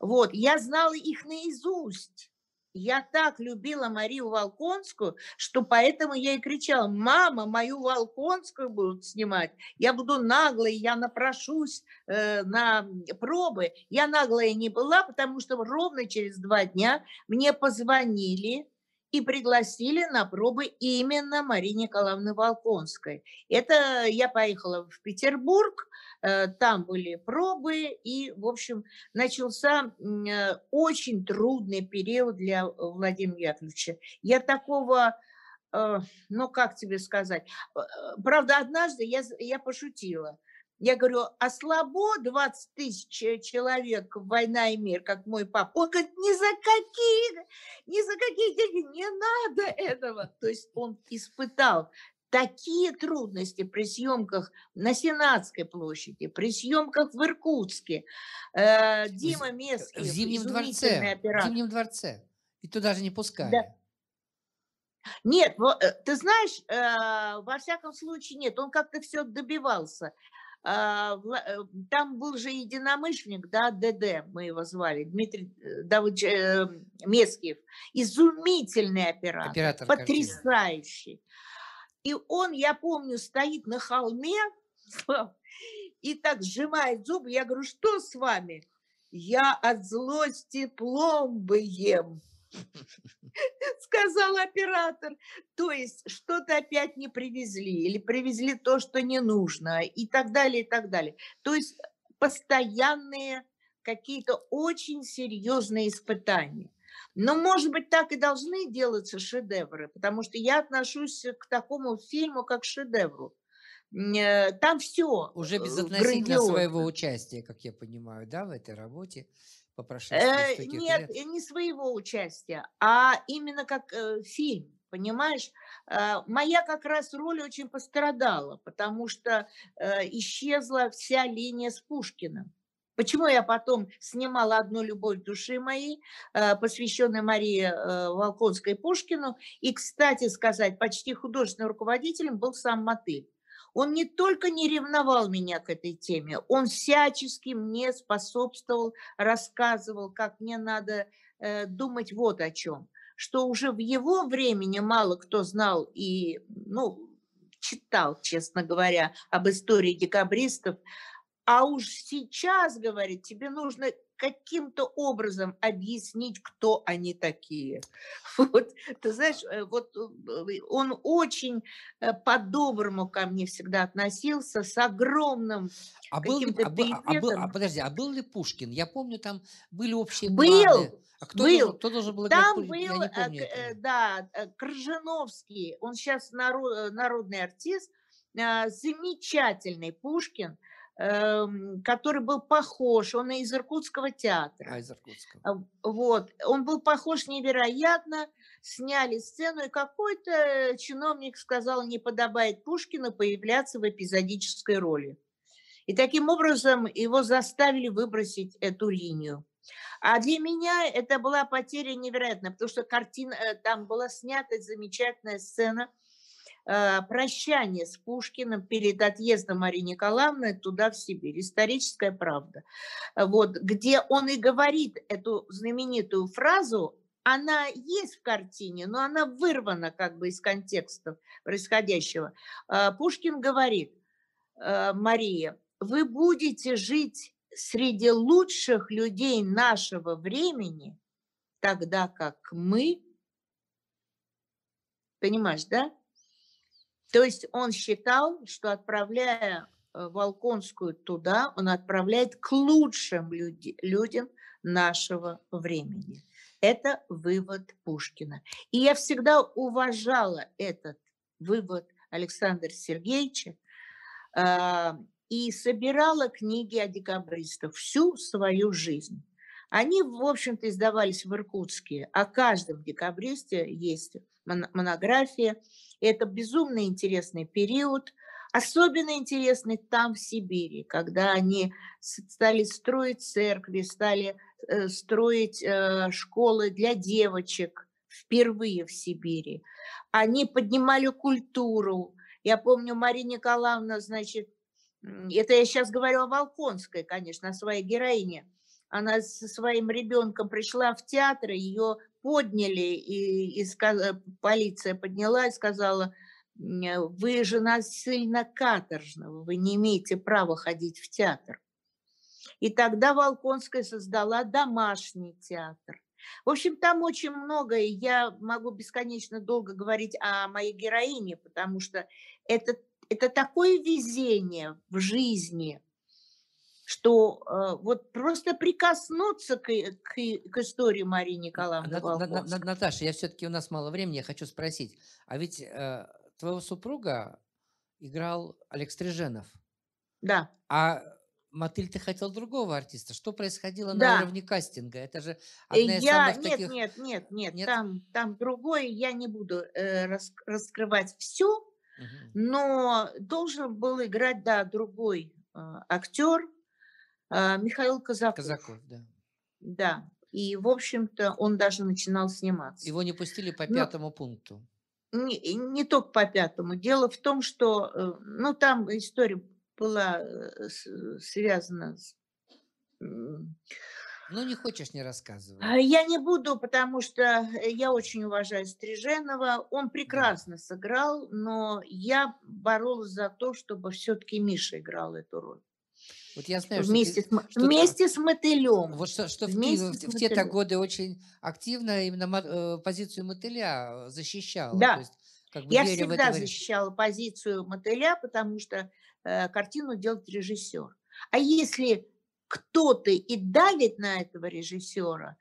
Вот. Я знала их наизусть. Я так любила Марию Волконскую, что поэтому я и кричала: мама, мою Волконскую будут снимать. Я буду наглой, я напрошусь э, на пробы. Я наглая не была, потому что ровно через два дня мне позвонили и пригласили на пробы именно Марии Николаевны Волконской. Это я поехала в Петербург, э, там были пробы, и, в общем, начался э, очень трудный период для Владимира Яковлевича. Я такого, э, ну, как тебе сказать, правда, однажды я, я пошутила. Я говорю: а слабо двадцать тысяч человек, «Война и мир», как мой папа. Он говорит: ни за какие, ни за какие деньги, не надо этого. То есть он испытал такие трудности при съемках на Сенатской площади, при съемках в Иркутске. Дима Месский, в Зимнем дворце. В Зимнем дворце. И туда же не пускали. Да. Нет, ты знаешь, во всяком случае нет. Он как-то все добивался. Там был же единомышленник, да, ДД, мы его звали, Дмитрий Давыдович Мескиев, изумительный оператор, оператор потрясающий. Картина. И он, я помню, стоит на холме и так сжимает зубы. Я говорю: что с вами? Я от злости пломбы ем, сказал оператор. То есть что-то опять не привезли или привезли то, что не нужно, и так далее, и так далее. То есть постоянные какие-то очень серьезные испытания. Но, может быть, так и должны делаться шедевры, потому что я отношусь к такому фильму как к шедевру. Там все уже безотносительно грандиозно. Своего участия, как я понимаю, да, в этой работе. По э, нет, лет. Не своего участия, а именно как э, фильм, понимаешь? Э, моя как раз роль очень пострадала, потому что э, исчезла вся линия с Пушкиным. Почему я потом снимала «Одну любовь души моей», э, посвященную Марии э, Волконской Пушкину, и, кстати сказать, почти художественным руководителем был сам Мотыль. Он не только не ревновал меня к этой теме, он всячески мне способствовал, рассказывал, как мне надо э, думать вот о чем. Что уже в его времени мало кто знал и ну, читал, честно говоря, об истории декабристов. А уж сейчас, говорит, тебе нужно каким-то образом объяснить, кто они такие. Вот, ты знаешь, вот он очень по-доброму ко мне всегда относился, с огромным а каким-то а, а, а, а, Подожди, а был ли Пушкин? Я помню, там были общие планы. Был. А кто, был. Кто должен был играть? Там был, а, да, Крыжановский, он сейчас народ, народный артист, замечательный Пушкин, который был похож, он из Иркутского театра. А, из Иркутского. Вот. Он был похож невероятно, сняли сцену, и какой-то чиновник сказал, не подобает Пушкину появляться в эпизодической роли. И таким образом его заставили выбросить эту линию. А для меня это была потеря невероятная, потому что картина, там была снята замечательная сцена прощание с Пушкиным перед отъездом Марии Николаевны туда, в Сибирь. Историческая правда. Вот, где он и говорит эту знаменитую фразу, она есть в картине, но она вырвана как бы из контекста происходящего. Пушкин говорит: Мария, вы будете жить среди лучших людей нашего времени, тогда как мы... Понимаешь, да? То есть он считал, что, отправляя Волконскую туда, он отправляет к лучшим люди, людям нашего времени. Это вывод Пушкина. И я всегда уважала этот вывод Александра Сергеевича э, и собирала книги о декабристах всю свою жизнь. Они, в общем-то, издавались в Иркутске. О каждом декабристе есть монография. Это безумно интересный период, особенно интересный там, в Сибири, когда они стали строить церкви, стали э, строить э, школы для девочек впервые в Сибири. Они поднимали культуру. Я помню, Мария Николаевна, значит, это я сейчас говорю о Волконской, конечно, о своей героине. Она со своим ребенком пришла в театр, ее подняли, и, и сказ... полиция подняла и сказала: вы жена сына каторжного, вы не имеете права ходить в театр. И тогда Волконская создала домашний театр. В общем, там очень много, и я могу бесконечно долго говорить о моей героине, потому что это, это такое везение в жизни, что э, вот просто прикоснуться к, к, к истории Марии Николаевны Волконской. Наташа, я все-таки, у нас мало времени, я хочу спросить. А ведь э, твоего супруга играл Олег Стриженов. Да. А Мотыль, ты хотел другого артиста. Что происходило да. на уровне кастинга? Это же одна из я... самых нет, таких... Нет, нет, нет, нет. Там, там другое. Я не буду э, рас... раскрывать все, угу. но должен был играть, да, другой э, актер, Михаил Казаков. Казаков, да. Да. И, в общем-то, он даже начинал сниматься. Его не пустили по пятому Но... пункту. Не, не только по пятому. Дело в том, что... Ну, там история была связана с... Ну, не хочешь, не рассказывай. Я не буду, потому что я очень уважаю Стриженова. Он прекрасно да. сыграл, но я боролась за то, чтобы все-таки Миша играл эту роль. Вот я знаю, вместе, что ты, с, что вместе с Мотылем. Вот что, что в, Киеве, в, в те-то годы очень активно именно позицию Мотыля защищала. Да. То есть, как бы, я всегда защищала позицию Мотыля, потому что э, картину делает режиссер. А если кто-то и давит на этого режиссера,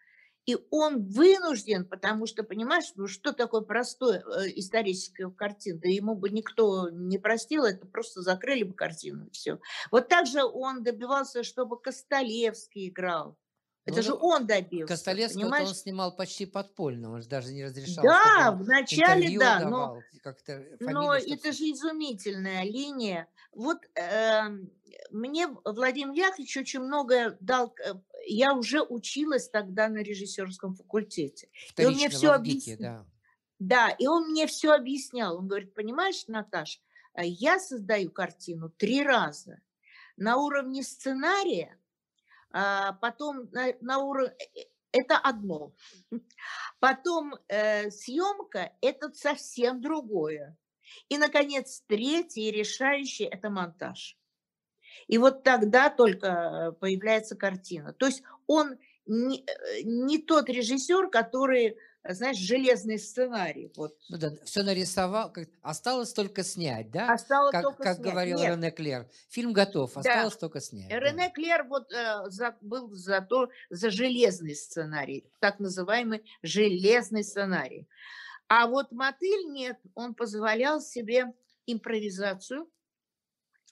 и он вынужден, потому что, понимаешь, ну, что такое простое э, историческая картина? Да ему бы никто не простил, это просто закрыли бы картину, и все. Вот так же он добивался, чтобы Костолевский играл. Это ну, же он добился. Костолевский он снимал почти подпольно, он же даже не разрешал. Да, вначале, да. Давал, но но это же изумительная линия. Вот э, мне Владимир Яковлевич очень многое дал. Я уже училась тогда на режиссерском факультете. И он мне все объяснял. Да. да, и он мне все объяснял. Он говорит: понимаешь, Наташ, Я создаю картину три раза. На уровне сценария, потом на, на уровне... Это одно. Потом э, съемка – это совсем другое. И, наконец, третий, решающий – это монтаж. И вот тогда только появляется картина. То есть он не, не тот режиссер, который, знаешь, железный сценарий. Вот. Ну да, все нарисовал. Осталось только снять, да? Осталось как, только как снять. Как говорил Нет. Рене Клер. Фильм готов, осталось да. только снять. Рене да. Клер вот, э, за, был за, то, за железный сценарий, так называемый железный сценарий. А вот Мотыль нет, он позволял себе импровизацию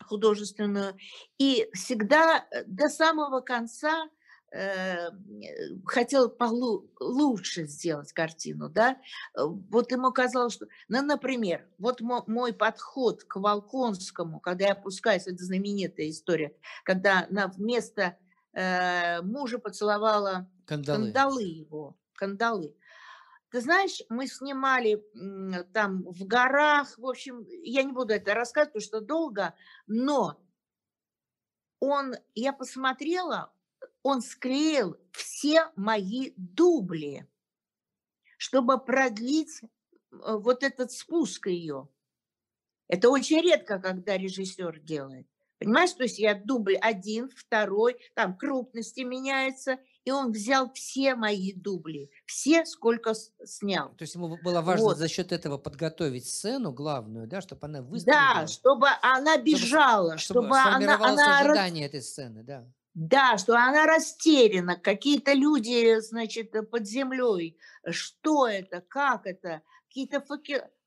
художественную и всегда до самого конца э, хотел получше сделать картину, да? Вот ему казалось, что, ну, например, вот мой подход к Волконскому, когда я опускаюсь, это знаменитая история, когда она вместо э, мужа поцеловала кандалы, кандалы его, кандалы. Ты знаешь, мы снимали там в горах, в общем, я не буду это рассказывать, потому что долго, но он, я посмотрела, он склеил все мои дубли, чтобы продлить вот этот спуск ее. Это очень редко, когда режиссер делает. Понимаешь, то есть я дубль один, второй, там крупности меняется, и он взял все мои дубли, все, сколько снял. То есть ему было важно вот. за счет этого подготовить сцену главную, да, чтобы она выстрелила. Да, чтобы она бежала, чтобы, чтобы, чтобы она, она ожидание этой сцены, да. Да, что она растеряна, какие-то люди, значит, под землей, что это, как это, какие-то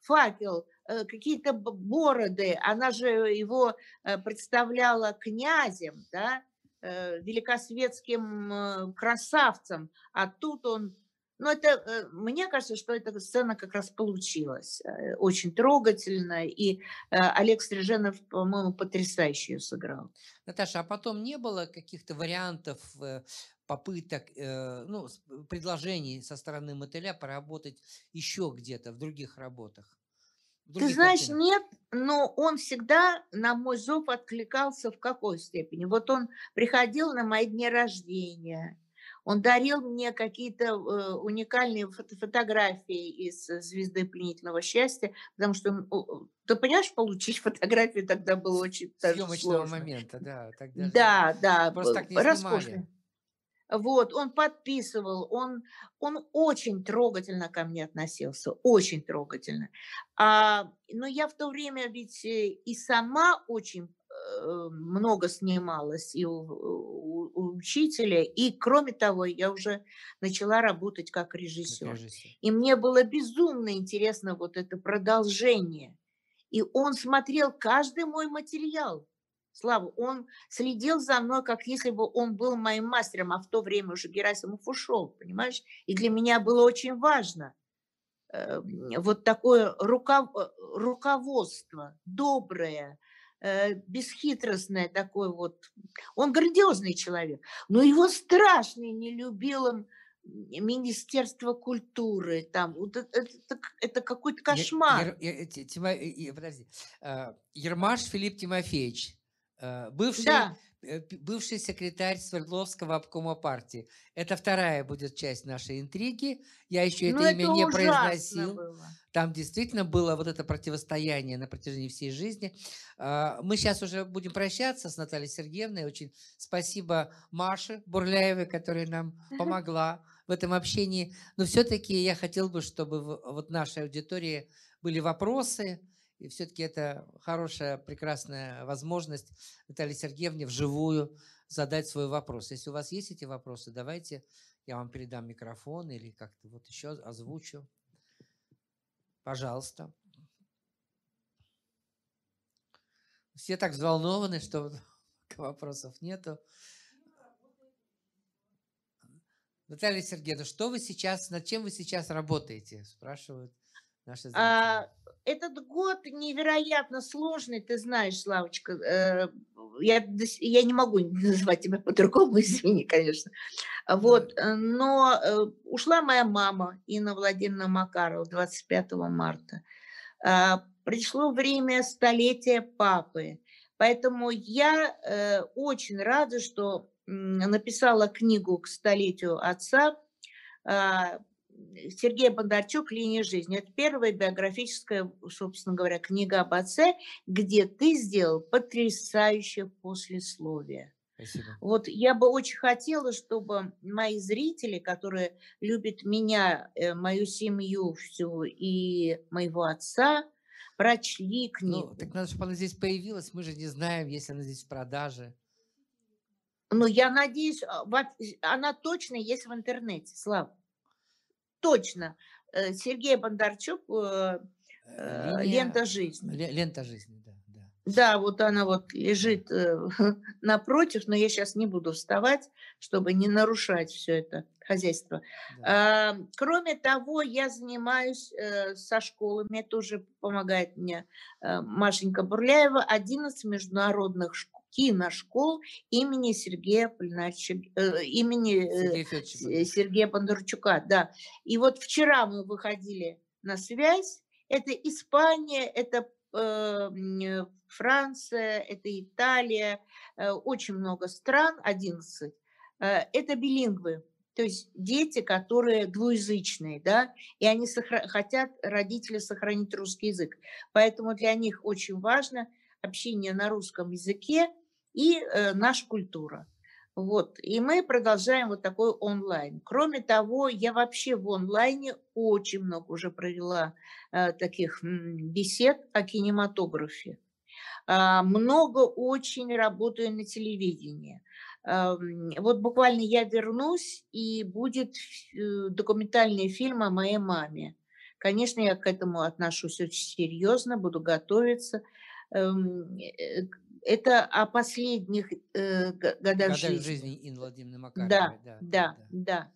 факел, какие-то бороды, она же его представляла князем, да, великосветским красавцем, а тут он, ну это, мне кажется, что эта сцена как раз получилась, очень трогательно, и Олег Стриженов, по-моему, потрясающе ее сыграл. Наташа, а потом не было каких-то вариантов, попыток, ну, предложений со стороны Мотыля поработать еще где-то в других работах? Ты знаешь, картинах. Нет, но он всегда на мой зов откликался в какой степени. Вот он приходил на мои дни рождения, он дарил мне какие-то э, уникальные фото фотографии из «Звезды пленительного счастья», потому что, ты понимаешь, получить фотографию тогда было очень съемочного сложно. момента, да. Тогда да, же... да, просто так не роскошно. Вот, он подписывал, он, он очень трогательно ко мне относился, очень трогательно. А, но я в то время ведь и сама очень э, много снималась и у, у, у учителя, и, кроме того, я уже начала работать как режиссер. Как режиссер. И мне было безумно интересно вот это продолжение. И он смотрел каждый мой материал. Слава, он следил за мной, как если бы он был моим мастером, а в то время уже Герасимов ушел, понимаешь? И для меня было очень важно э, вот такое руков... руководство, доброе, э, бесхитростное такое вот. Он грандиозный человек, но его страшно не любил Министерство культуры, там, вот это, это, это какой-то кошмар. Ер, Ер, Тимо, подожди. Ермаш Филипп Тимофеевич. Бывший, да. бывший секретарь Свердловского обкома партии. Это вторая будет часть нашей интриги. Я еще это, это имя не произносил. Было. Там действительно было вот это противостояние на протяжении всей жизни. Мы сейчас уже будем прощаться с Натальей Сергеевной. Очень спасибо Маше Бурляевой, которая нам помогла в этом общении. Но все-таки я хотел бы, чтобы в нашей аудитории были вопросы. И все-таки это хорошая, прекрасная возможность Наталье Сергеевне вживую задать свой вопрос. Если у вас есть эти вопросы, давайте я вам передам микрофон или как-то вот еще озвучу. Пожалуйста. Все так взволнованы, что вопросов нету. Наталья Сергеевна, что вы сейчас, над чем вы сейчас работаете? Спрашивают. А, этот год невероятно сложный, ты знаешь, Славочка, э, я, я не могу назвать тебя по-другому, извини, конечно, вот, но э, ушла моя мама Инна Владимировна Макарова двадцать пятого марта, э, пришло время столетия папы. Поэтому я э, очень рада, что э, написала книгу к столетию отца э, Сергей Бондарчук «Линия жизни». Это первая биографическая, собственно говоря, книга об отце, где ты сделал потрясающее послесловие. Спасибо. Вот я бы очень хотела, чтобы мои зрители, которые любят меня, мою семью всю и моего отца, прочли книгу. Ну, так надо, чтобы она здесь появилась. Мы же не знаем, если она здесь в продаже. Ну, я надеюсь, она точно есть в интернете, Слава. Точно. Сергей Бондарчук, «Лента жизни». Лента жизни, да. Да, вот она вот лежит э, напротив, но я сейчас не буду вставать, чтобы не нарушать все это хозяйство. Да. Э, кроме того, я занимаюсь э, со школами, тоже помогает мне э, Машенька Бурляева, одиннадцать международных школ, киношкол имени Сергея, э, имени, э, Сергея, Сергея Бондарчука. Да. И вот вчера мы выходили на связь, это Испания, это Франция, это Италия, очень много стран, одиннадцать. Это билингвы, то есть дети, которые двуязычные, да, и они сохра- хотят, родители, сохранить русский язык. Поэтому для них очень важно общение на русском языке и э, наша культура. Вот, и мы продолжаем вот такой онлайн. Кроме того, я вообще в онлайне очень много уже провела э, таких бесед о кинематографе. Э, много очень работаю на телевидении. Э, вот буквально я вернусь, и будет э, документальный фильм о моей маме. Конечно, я к этому отношусь очень серьезно, буду готовиться к э, э, это о последних э, годах, годах жизни, жизни Инны Владимировны Макаровой. Да, да, да, да.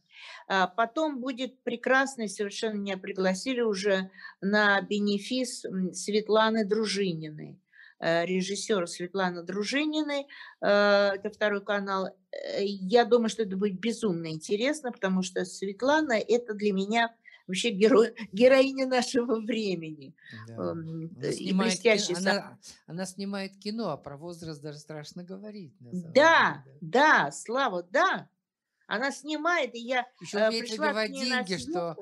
А потом будет прекрасно, совершенно меня пригласили уже на бенефис Светланы Дружининой, э, режиссера Светланы Дружининой. Э, это второй канал. Я думаю, что это будет безумно интересно, потому что Светлана – это для меня вообще геро... героиня нашего времени. Да. Она, и снимает блестящий... кино, она, она снимает кино, а про возраст даже страшно говорить. Да, деле, да, да, Слава, да. Она снимает, и я еще умеет добивать деньги, что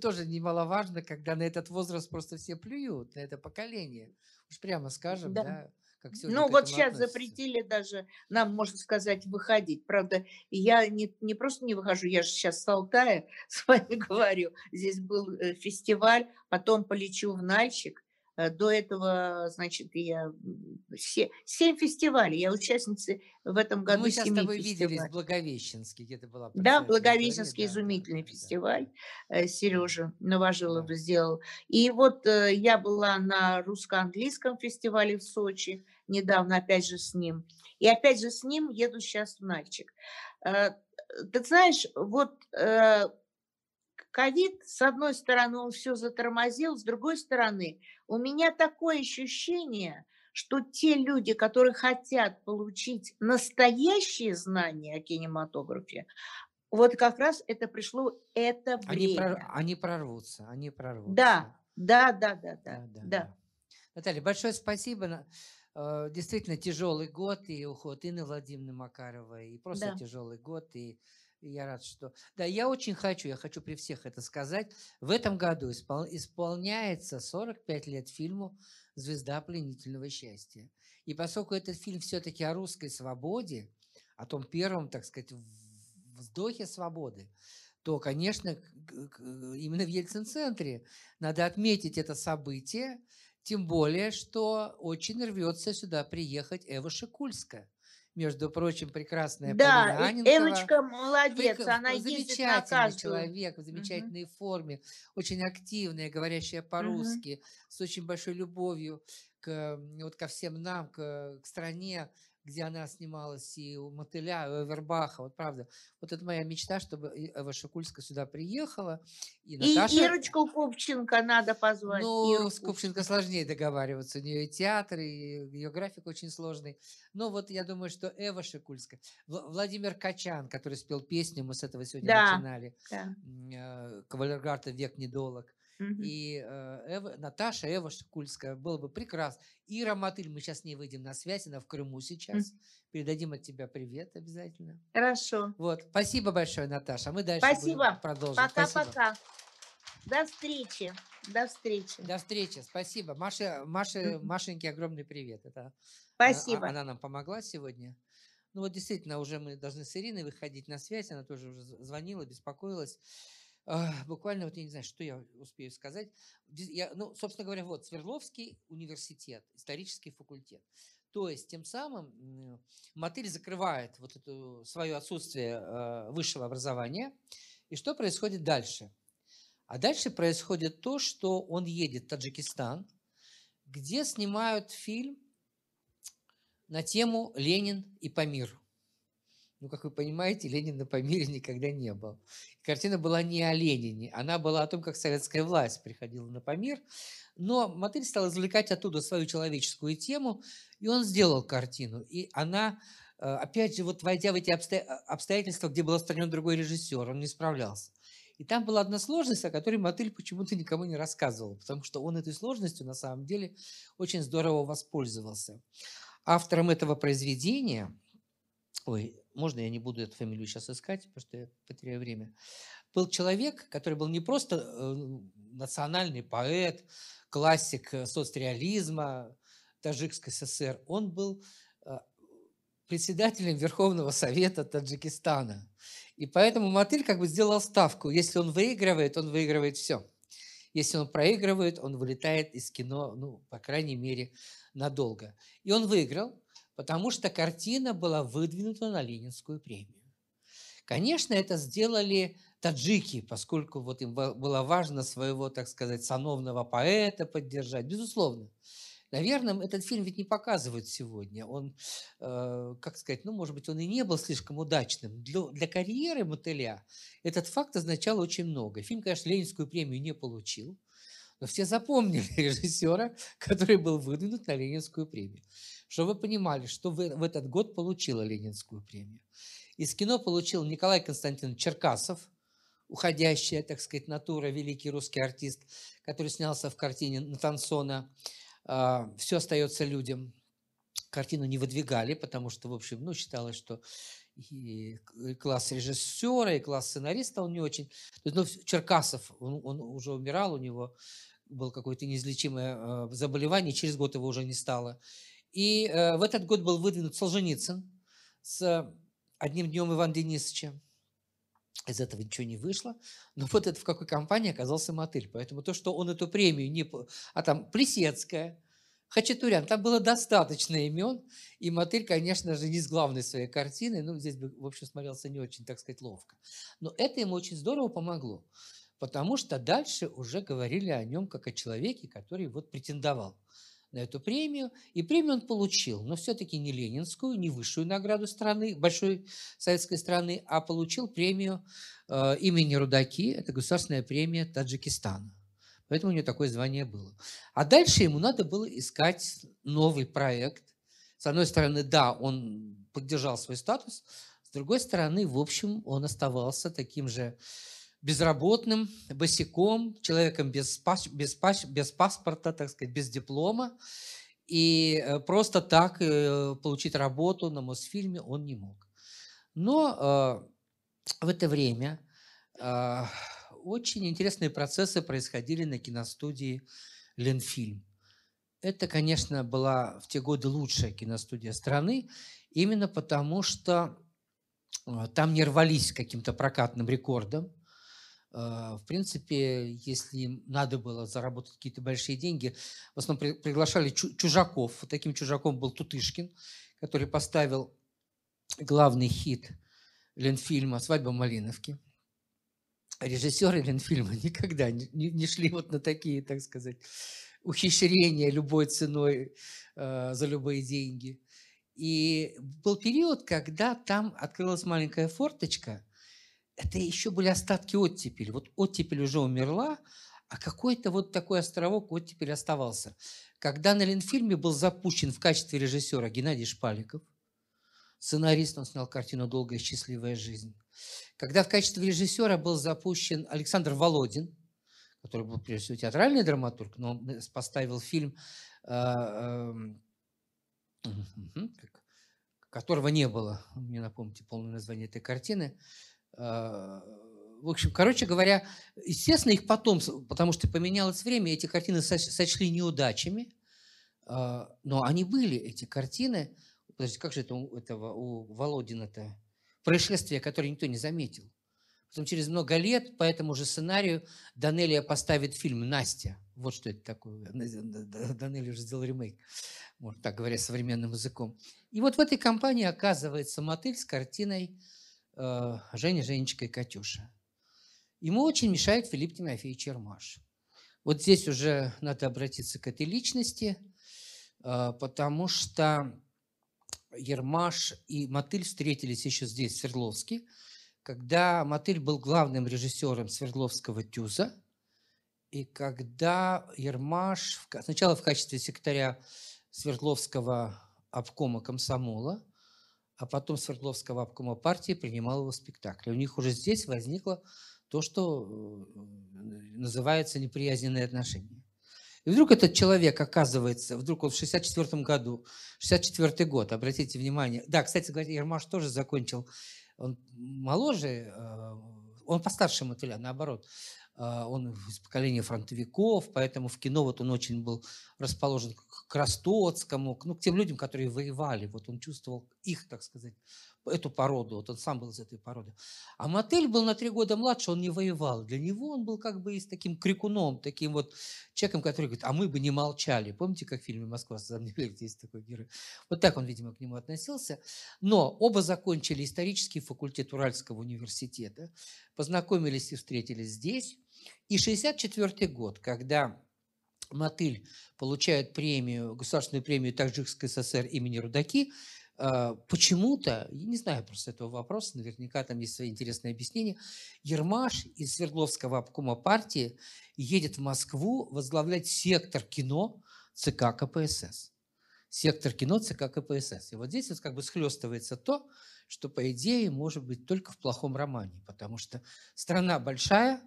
тоже немаловажно, когда на этот возраст просто все плюют, на это поколение. Уж прямо скажем, да. да как ну вот сейчас относится. Запретили даже нам, можно сказать, выходить. Правда, я не, не просто не выхожу, я же сейчас с Алтая с вами говорю. Здесь был фестиваль, потом полечу в Нальчик. До этого, значит, я... Семь фестивалей, я участница в этом году. Мы сейчас с тобой виделись в Благовещенске, где ты была. Да, Благовещенский изумительный да, фестиваль. Да. Сережа Новожилова да. сделал. И вот я была на русско-английском фестивале в Сочи недавно, опять же с ним. И опять же с ним еду сейчас в Нальчик. Ты знаешь, вот... Ковид, с одной стороны, он все затормозил, с другой стороны, у меня такое ощущение, что те люди, которые хотят получить настоящие знания о кинематографе, вот как раз это пришло это время. Они прорвутся, они прорвутся. Да, да, да, да, да, да, да. Наталья, большое спасибо. Действительно тяжелый год и уход Инны Владимировны Макаровой, и просто да. тяжелый год, и я рад, что... Да, я очень хочу, я хочу при всех это сказать. В этом году испол... исполняется сорок пять лет фильму «Звезда пленительного счастья». И поскольку этот фильм все-таки о русской свободе, о том первом, так сказать, вздохе свободы, то, конечно, именно в Ельцин-центре надо отметить это событие, тем более, что очень рвется сюда приехать Эва Шикульская. Между прочим, прекрасная да, Полина Анненкова. Эвочка молодец, Вы, она ездит на каждую. Замечательный человек, в замечательной uh-huh. форме, очень активная, говорящая по-русски, uh-huh. с очень большой любовью к, вот ко всем нам, к, к стране, где она снималась и у Мотыля, и у Эвербаха. Вот правда, вот это моя мечта, чтобы Эва Шикульская сюда приехала. И, и Наташа... Ирочку Купченко надо позвать. Ну, Иру с Купченко сложнее договариваться. У нее и театр, и ее график очень сложный. Но вот я думаю, что Эва Шикульская. Владимир Качан, который спел песню, мы с этого сегодня да. начинали. Да. «Кавалергард, век недолог». Mm-hmm. И э, Эва, Наташа Эва Шикульская, было бы прекрасно. Ира Мотыль, мы сейчас не выйдем на связь, она в Крыму сейчас. Mm-hmm. Передадим от тебя привет обязательно. Хорошо. Вот, спасибо большое, Наташа. Мы дальше спасибо. Будем продолжим. Пока-пока. До встречи. До встречи. До встречи. Спасибо. Маше, Маше, Машеньке огромный привет. Это, спасибо. Она, она нам помогла сегодня. Ну вот действительно, уже мы должны с Ириной выходить на связь. Она тоже уже звонила, беспокоилась. Буквально, вот я не знаю, что я успею сказать. Я, ну, собственно говоря, вот Свердловский университет, исторический факультет. То есть тем самым Мотыль закрывает вот это свое отсутствие высшего образования. И что происходит дальше? А дальше происходит то, что он едет в Таджикистан, где снимают фильм на тему «Ленин и Памир». Ну, как вы понимаете, Ленин на Памире никогда не был. Картина была не о Ленине, она была о том, как советская власть приходила на Памир. Но Мотыль стал извлекать оттуда свою человеческую тему, и он сделал картину. И она, опять же, вот войдя в эти обстоятельства, где был отстранен другой режиссер, он не справлялся. И там была одна сложность, о которой Мотыль почему-то никому не рассказывал, потому что он этой сложностью, на самом деле, очень здорово воспользовался. Автором этого произведения... Ой, можно я не буду эту фамилию сейчас искать, потому что я потеряю время. Был человек, который был не просто национальный поэт, классик соцреализма Таджикской ССР. Он был председателем Верховного Совета Таджикистана. И поэтому Мотыль как бы сделал ставку. Если он выигрывает, он выигрывает все. Если он проигрывает, он вылетает из кино, ну, по крайней мере, надолго. И он выиграл, потому что картина была выдвинута на Ленинскую премию. Конечно, это сделали таджики, поскольку вот им было важно своего, так сказать, сановного поэта поддержать. Безусловно. Наверное, этот фильм ведь не показывают сегодня. Он, э, как сказать, ну, может быть, он и не был слишком удачным. Для, для карьеры Мотыля этот факт означал очень много. Фильм, конечно, Ленинскую премию не получил, но все запомнили режиссера, который был выдвинут на Ленинскую премию. Чтобы вы понимали, что в, в этот год получила Ленинскую премию. Из кино получил Николай Константинович Черкасов, уходящая, так сказать, натура, великий русский артист, который снялся в картине Натансона «Все остается людям». Картину не выдвигали, потому что, в общем, ну, считалось, что и класс режиссера, и класс сценариста он не очень... Ну, Черкасов, он, он уже умирал, у него было какое-то неизлечимое заболевание, через год его уже не стало. И э, в этот год был выдвинут Солженицын с одним днем Ивана Денисовича. Из этого ничего не вышло. Но вот это в какой компании оказался Мотыль. Поэтому то, что он эту премию не... А там Плесецкая, Хачатурян. Там было достаточно имен. И Мотыль, конечно же, не с главной своей картиной. Ну, здесь бы, в общем, смотрелся не очень, так сказать, ловко. Но это ему очень здорово помогло. Потому что дальше уже говорили о нем как о человеке, который вот претендовал на эту премию. И премию он получил, но все-таки не ленинскую, не высшую награду страны, большой советской страны, а получил премию э, имени Рудаки. Это государственная премия Таджикистана. Поэтому у него такое звание было. А дальше ему надо было искать новый проект. С одной стороны, да, он поддержал свой статус. С другой стороны, в общем, он оставался таким же безработным, босиком, человеком без, пас, без, пас, без паспорта, так сказать, без диплома. И просто так получить работу на Мосфильме он не мог. Но э, в это время э, очень интересные процессы происходили на киностудии «Ленфильм». Это, конечно, была в те годы лучшая киностудия страны, именно потому что э, там не рвались к каким-то прокатным рекордам. В принципе, если надо было заработать какие-то большие деньги, в основном приглашали чужаков. Вот таким чужаком был Тутышкин, который поставил главный хит Ленфильма «Свадьба в Малиновке». Режиссеры Ленфильма никогда не шли вот на такие, так сказать, ухищрения любой ценой за любые деньги. И был период, когда там открылась маленькая форточка. Это еще были остатки оттепели. Вот оттепель уже умерла, а какой-то вот такой островок оттепель оставался. Когда на Ленфильме был запущен в качестве режиссера Геннадий Шпаликов, сценарист, он снял картину «Долгая и счастливая жизнь». Когда в качестве режиссера был запущен Александр Володин, который был прежде всего театральный драматург, но он поставил фильм, которого не было. Мне напомните полное название этой картины. В общем, короче говоря, естественно, их потом, потому что поменялось время, эти картины сочли неудачами, но они были, эти картины. Подождите, как же это у, этого, у Володина-то? Происшествие, которое никто не заметил. Потом через много лет по этому же сценарию Данелия поставит фильм «Настя». Вот что это такое. Данелия уже сделал ремейк, можно так говоря, современным языком. И вот в этой компании оказывается Мотыль с картиной «Женя, Женечка и Катюша». Ему очень мешает Филипп Тимофеевич Ермаш. Вот здесь уже надо обратиться к этой личности, потому что Ермаш и Мотыль встретились еще здесь, в Свердловске, когда Мотыль был главным режиссером Свердловского ТЮЗа, и когда Ермаш сначала в качестве секретаря Свердловского обкома комсомола, а потом Свердловского обкома партии принимал его спектакль. У них уже здесь возникло то, что называется неприязненные отношения. И вдруг этот человек оказывается, вдруг он в шестьдесят четвёртом году, шестьдесят четвёртый год, обратите внимание. Да, кстати говоря, Ермаш тоже закончил, он моложе, он постарше Мотыля, наоборот. Он из поколения фронтовиков, поэтому в кино вот он очень был расположен к Ростоцкому, ну, к тем людям, которые воевали. Вот он чувствовал их, так сказать, эту породу. Вот он сам был из этой породы. А Мотыль был на три года младше, он не воевал. Для него он был как бы и с таким крикуном, таким вот человеком, который говорит, а мы бы не молчали. Помните, как в фильме «Москва слезам не верит» есть такой герой? Вот так он, видимо, к нему относился. Но оба закончили исторический факультет Уральского университета, познакомились и встретились здесь. И шестьдесят четвёртый год, когда Мотыль получает премию, государственную премию Таджикской ССР имени Рудаки, почему-то, я не знаю просто этого вопроса, наверняка там есть свои интересные объяснения, Ермаш из Свердловского обкома партии едет в Москву возглавлять сектор кино ЦК КПСС. Сектор кино ЦК КПСС. И вот здесь вот как бы схлестывается то, что, по идее, может быть только в плохом романе, потому что страна большая,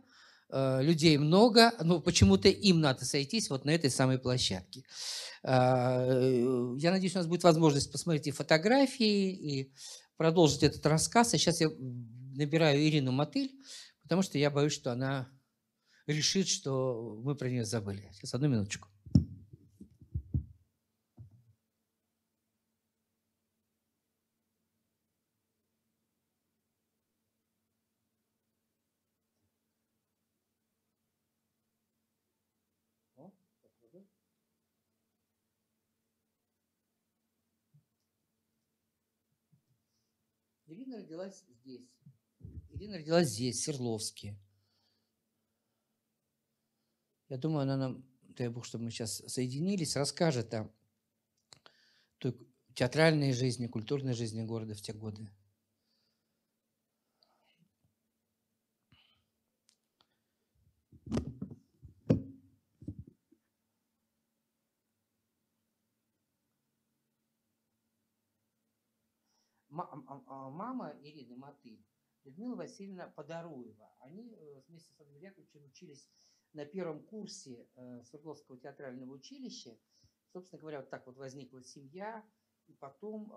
людей много, но почему-то им надо сойтись вот на этой самой площадке. Я надеюсь, у нас будет возможность посмотреть и фотографии, и продолжить этот рассказ. А сейчас я набираю Ирину Мотыль, потому что я боюсь, что она решит, что мы про нее забыли. Сейчас, одну минуточку. Ирина родилась здесь. Ирина родилась здесь, в Свердловске. Я думаю, она нам, дай бог, чтобы мы сейчас соединились, расскажет о той театральной жизни, культурной жизни города в те годы. Мама Ирины Мотыль, Людмила Васильевна Подоруева, они вместе с Владимиром Яковлевичем учились на первом курсе Свердловского театрального училища. Собственно говоря, вот так вот возникла семья, и потом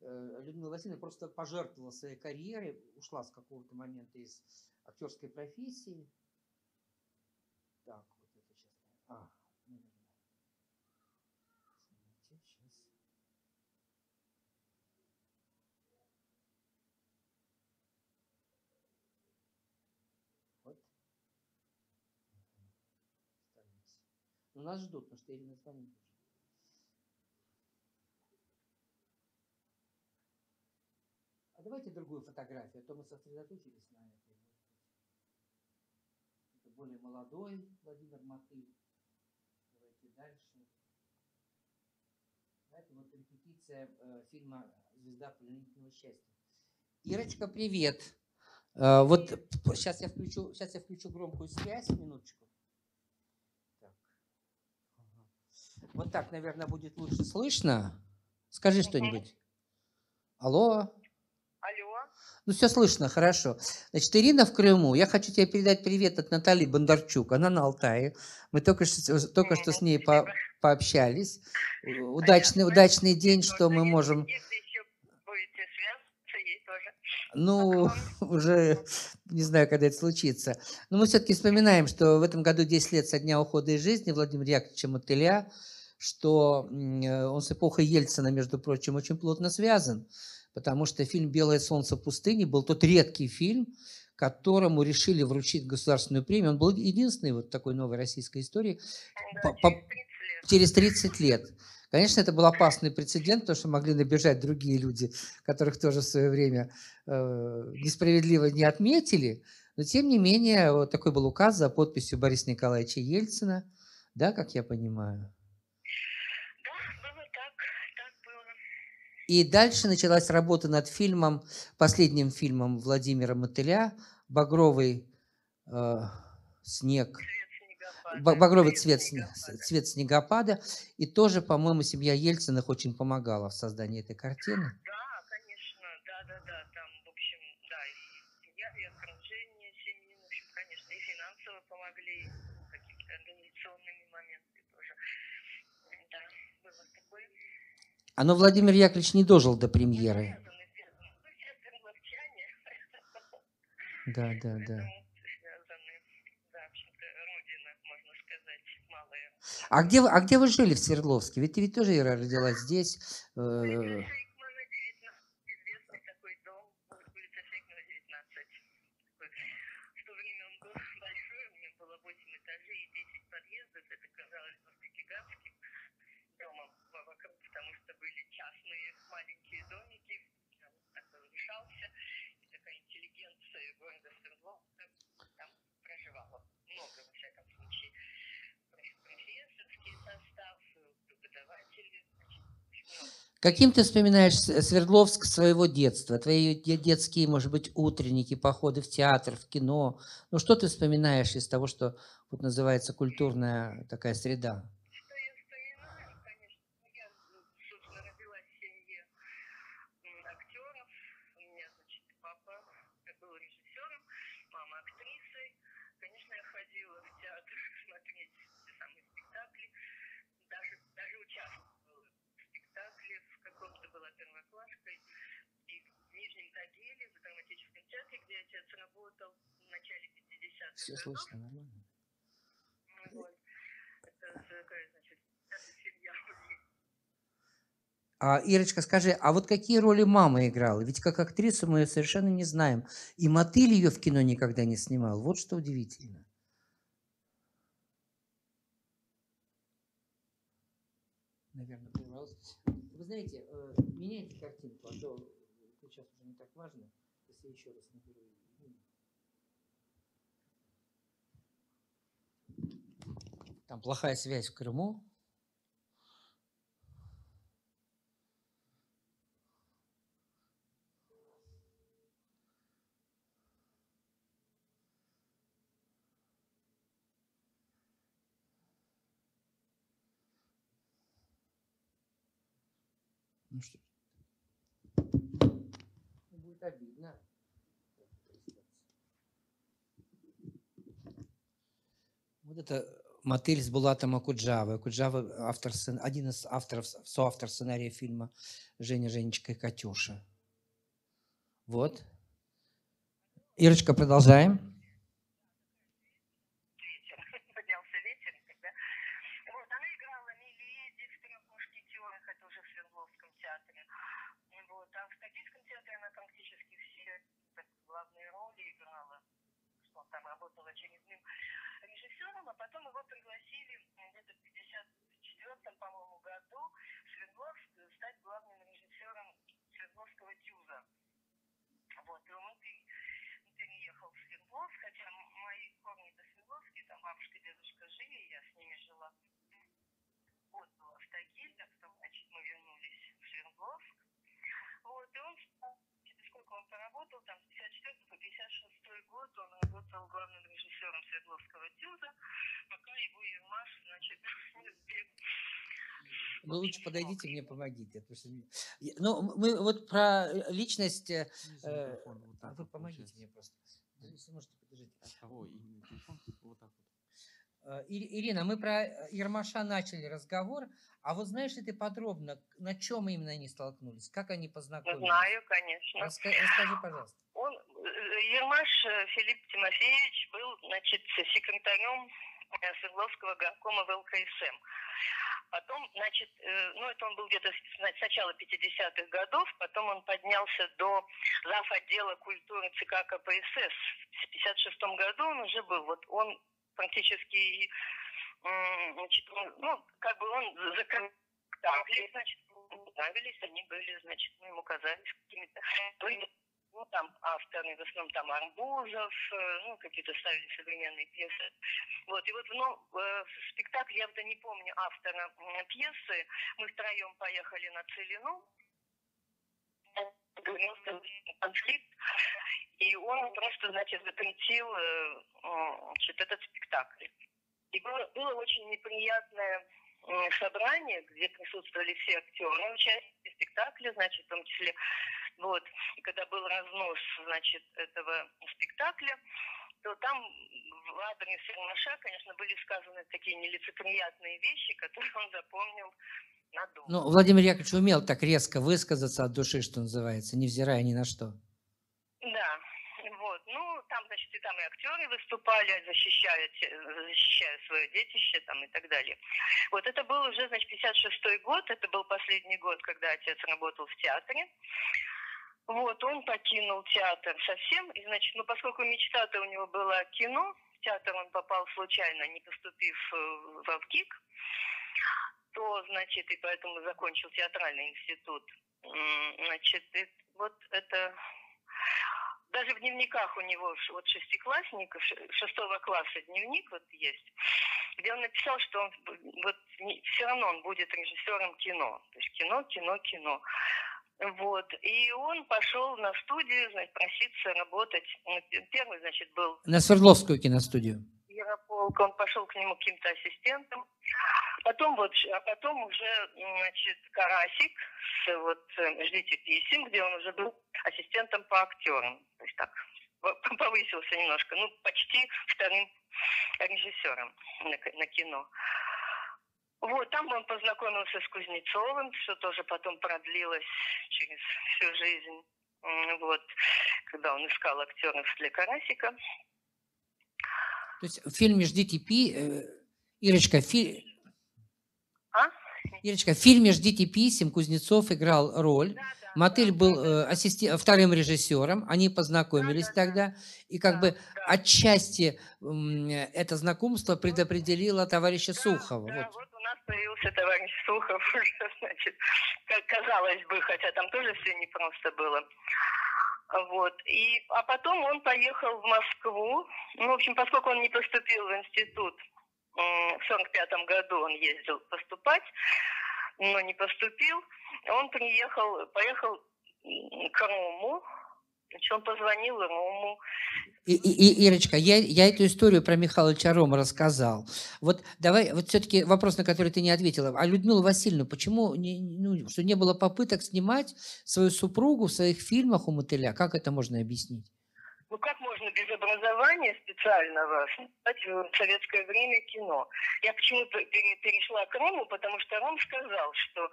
Людмила Васильевна просто пожертвовала своей карьерой, ушла с какого-то момента из актерской профессии. Так, вот это сейчас. А. Но нас ждут, потому что Ирина звонит. А давайте другую фотографию, а то мы сосредоточились на этой. Это более молодой Владимир Мотыль. Давайте дальше. Это вот репетиция э, фильма «Звезда пленительного счастья». Ирочка, привет. Э, вот сейчас я включу, сейчас я включу громкую связь, минуточку. Вот так, наверное, будет лучше слышно. Скажи что-нибудь. Алло. Алло. Ну, все слышно, хорошо. Значит, Ирина в Крыму. Я хочу тебе передать привет от Натальи Бондарчук. Она на Алтае. Мы только что, только что с ней по, пообщались. Удачный, удачный день, что мы можем... Ну, уже не знаю, когда это случится. Но мы все-таки вспоминаем, что в этом году десять лет со дня ухода из жизни Владимира Яковлевича Мотыля, что он с эпохой Ельцина, между прочим, очень плотно связан, потому что фильм «Белое солнце пустыни» был тот редкий фильм, которому решили вручить государственную премию. Он был единственный вот такой новой российской истории да, по, через тридцать лет. Конечно, это был опасный прецедент, потому что могли набежать другие люди, которых тоже в свое время э, несправедливо не отметили. Но, тем не менее, вот такой был указ за подписью Бориса Николаевича Ельцина. Да, как я понимаю? Да, было так. Так было. И дальше началась работа над фильмом, последним фильмом Владимира Мотыля «Багровый э, снег». Багровый цвет, цвет снегопада. И тоже, по-моему, семья Ельциных очень помогала в создании этой картины. Да, конечно, да, да, да. Там, в общем, да, и семья, и окружение семьи, в общем, конечно, и финансово помогли, какими-то организационными моментами тоже. Да, было такое. А но Владимир Яковлевич не дожил до премьеры. Да, да, да. А где, а где вы жили в Свердловске? Ведь ты ведь тоже, Ира, родилась здесь. Шейхмана, девятнадцать. Известный такой дом. Улица Шейхмана, девятнадцать. В то время он был большой. У него было восемь этажей и десять подъездов. Это казалось просто гигантским домом вокруг, потому что были частные маленькие домики. Так он решался. И такая интеллигенция города Свердловска там проживала много, во всяком случае. Каким ты вспоминаешь Свердловск своего детства? Твои детские, может быть, утренники, походы в театр, в кино. Ну, что ты вспоминаешь из того, что вот называется культурная такая среда? Что я вспоминаю, конечно, я, собственно, родилась в семье актеров. У меня, значит, папа был режиссером, мама актрисой. Конечно, я ходила в театр смотреть те самые спектакли, даже, даже участвовала. Работал в начале пятидесятых. Все слышно, нормально. Вот. Это такая, значит, семья. А, Ирочка, скажи, а вот какие роли мама играла? Ведь как актрису мы ее совершенно не знаем. И Мотыль ее в кино никогда не снимал. Вот что удивительно. Наверное, прервалась. Вы знаете, меняйте картинку, а то сейчас уже не так важно, если еще раз наберу. Там плохая связь в Крыму. Ну что? Будет обидно. Вот это... Мотыль с Булатом Окуджавой. Окуджава автор, один из авторов, соавтор сценария фильма «Женя, Женечка и Катюша». Вот. Ирочка, продолжаем. Ветер. Поднялся ветер. Тогда. Вот, она играла Миледи в трех мушкетерах, тоже в Свердловском театре. Вот, а в Тагильском театре она практически все так, главные роли играла. Что там работала через ним. Режиссером, а потом его пригласили где-то в пятьдесят четвёртом, по-моему, году в Свердловск стать главным режиссером Свердловского тюза. Вот, и он переехал в Свердловск, хотя мои корни до Свердловские, там бабушка и дедушка жили, я с ними жила. Вот, была в Тагиле, а потом, значит, мы вернулись в Свердловск. Вот, и он, сколько он поработал, там, с пятьдесят четвёртого по пятьдесят шестой год он работал главным режиссером Свердловского тюза, пока его Ермаш, значит, не сбил Вы лучше подойдите мне, помогите. Ну, мы вот про личность... Э, вот так вы вот помогите получается. Мне просто. Если можете, подождите. О, именно телефон, вот так вот. Ирина, мы про Ермаша начали разговор, а вот знаешь ли ты подробно, на чем именно они столкнулись, как они познакомились? Знаю, конечно. Расскажи, расскажи пожалуйста. Он, Ермаш Филипп Тимофеевич был, значит, секретарем Свердловского горкома ВЛКСМ. Потом, значит, ну это он был где-то с начала пятидесятых годов, потом он поднялся до зав. Отдела культуры ЦК КПСС. В пятьдесят шестом году он уже был, вот он... Практически, значит, он, ну, как бы он закрыл, значит, нравились, они были, значит, ну, ему казались какими-то, ну, там, авторы, в основном, там, Арбузов, ну, какие-то ставили современные пьесы. Вот, и вот, ну, в спектакль, я вот не помню автора пьесы, мы втроем поехали на Целину, конфликт, и он просто, значит, запретил значит, этот спектакль. И было, было очень неприятное собрание, где присутствовали все актеры, участники спектакля, значит, в том числе, вот, и когда был разнос, значит, этого спектакля, то там в адрес Ермаша, конечно, были сказаны такие нелицеприятные вещи, которые он запомнил. Ну, Владимир Яковлевич умел так резко высказаться от души, что называется, невзирая ни на что. Да, вот. Ну, там, значит, и там и актеры выступали, защищают, защищают свое детище, там, и так далее. Вот это был уже, значит, пятьдесят шестой год, это был последний год, когда отец работал в театре. Вот, он покинул театр совсем, и, значит, ну, поскольку мечта-то у него была кино, в театр он попал случайно, не поступив в ВГИК, то, значит, и поэтому закончил театральный институт. Значит, вот это... Даже в дневниках у него, вот шестиклассников, шестого класса дневник вот есть, где он написал, что он вот все равно он будет режиссером кино. То есть кино, кино, кино. Вот. И он пошел на студию, значит, проситься работать. Первый, значит, был... На Свердловскую киностудию. Ярополк, он пошел к нему каким-то ассистентом. Потом вот, а потом уже, значит, Карасик, с, вот, «Ждите писем», где он уже был ассистентом по актерам. То есть так, повысился немножко, ну, почти вторым режиссером на, на кино. Вот, там он познакомился с Кузнецовым, что тоже потом продлилось через всю жизнь, вот, когда он искал актеров для Карасика. То есть в фильме «Ждите пи», Ирочка, фи... а? Ирочка, в фильме «Ждите писем» Кузнецов играл роль. Да, да, Мотыль да, был да, ассистент... вторым режиссером. Они познакомились да, тогда. Да, и как да, бы да. отчасти это знакомство предопределило товарища да, Сухова. Да, вот. Вот у нас появился товарищ Сухов. Значит, как казалось бы, хотя там тоже все непросто было. Вот. И... А потом он поехал в Москву. Ну, в общем, поскольку он не поступил в институт, в сорок пятом году он ездил поступать, но не поступил. Он приехал, поехал к Рому. Значит, он позвонил Рому. И, и, Ирочка, я, я эту историю про Михаила Ильича Рома рассказал. Вот давай, вот все-таки вопрос, на который ты не ответила. А Людмилу Васильевну, почему не, ну, что не было попыток снимать свою супругу в своих фильмах у Мотыля? Как это можно объяснить? Ну, как можно без образования специального снимать в советское время кино? Я почему-то перешла к Рому, потому что Ром сказал, что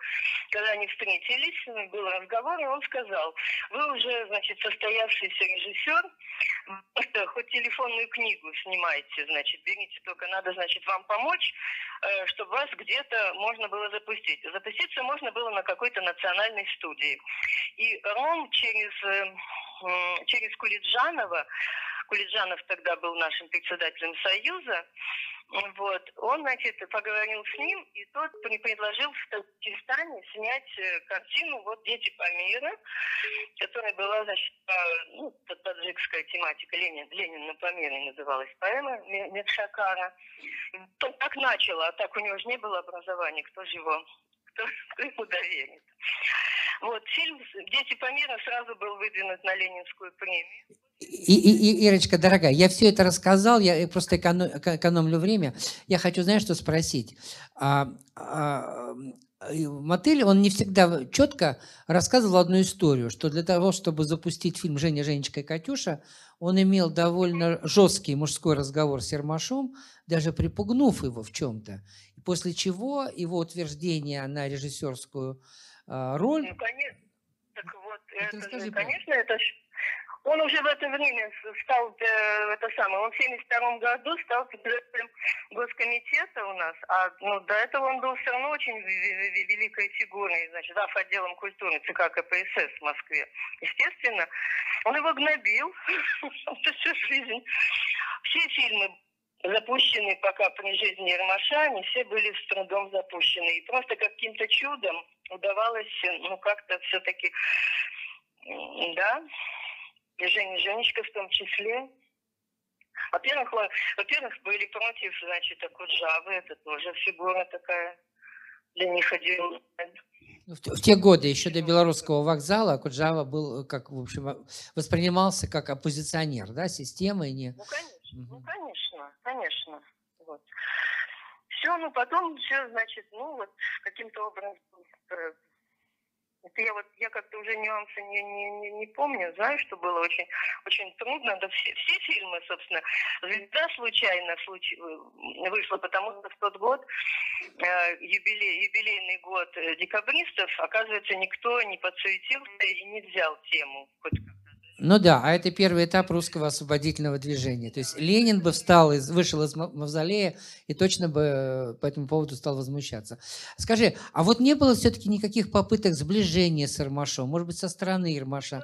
когда они встретились, был разговор, и он сказал, вы уже, значит, состоявшийся режиссер, просто хоть телефонную книгу снимайте, значит, берите, только надо, значит, вам помочь, чтобы вас где-то можно было запустить. Запуститься можно было на какой-то национальной студии. И Ром через... через Кулиджанова, Кулиджанов тогда был нашим председателем Союза, вот, он, значит, поговорил с ним, и тот предложил в Таджикистане снять картину «Вот дети Памира», которая была, значит, по, ну, таджикская тематика, Ленин, Ленин на Памире называлась поэма Миршакара. Он так начал, а так у него же не было образования, кто же его, кто, кто ему доверит. Вот, фильм «Дети Памира» сразу был выдвинут на Ленинскую премию. И, и, и, Ирочка, дорогая, я все это рассказал, я просто эконом, экономлю время. Я хочу, знаешь, что спросить. А, а, Мотыль, он не всегда четко рассказывал одну историю, что для того, чтобы запустить фильм «Женя, Женечка и Катюша», он имел довольно жесткий мужской разговор с Ермашом, даже припугнув его в чем-то. После чего его утверждение на режиссерскую роль... Ну, конечно. Так вот, это это же, конечно, это... Он уже в это время стал, это самое, он в семьдесят втором году стал председателем госкомитета у нас, а ну, до этого он был все равно очень великой фигурой, значит, зав. Отделом культуры ЦК КПСС в Москве. Естественно, он его гнобил всю жизнь. Все фильмы, запущенные пока при жизни Ермаша, они все были с трудом запущены. И просто каким-то чудом удавалось, ну, как-то все-таки, да... Женя, Женечка в том числе. Во-первых, во-первых, были против, значит, Окуджавы, это тоже фигура такая для них отдельная. В те годы, еще до Белорусского вокзала, Окуджава был, как, в общем, воспринимался как оппозиционер, да, системы. Не... Ну, конечно, угу. ну, конечно, конечно. Вот. Все, ну, потом все, значит, ну, вот, каким-то образом... Это я вот я как-то уже нюансы не, не, не помню, знаю, что было очень, очень трудно. Да все, все фильмы, собственно, «Звезда» случайно случ... вышла, потому что в тот год, э, юбилей, юбилейный год декабристов, оказывается, никто не подсуетился и не взял тему. Ну да, а это первый этап русского освободительного движения. То есть Ленин бы встал, из, вышел из мавзолея и точно бы по этому поводу стал возмущаться. Скажи, а вот не было все-таки никаких попыток сближения с Ермашом? Может быть, со стороны Ермаша?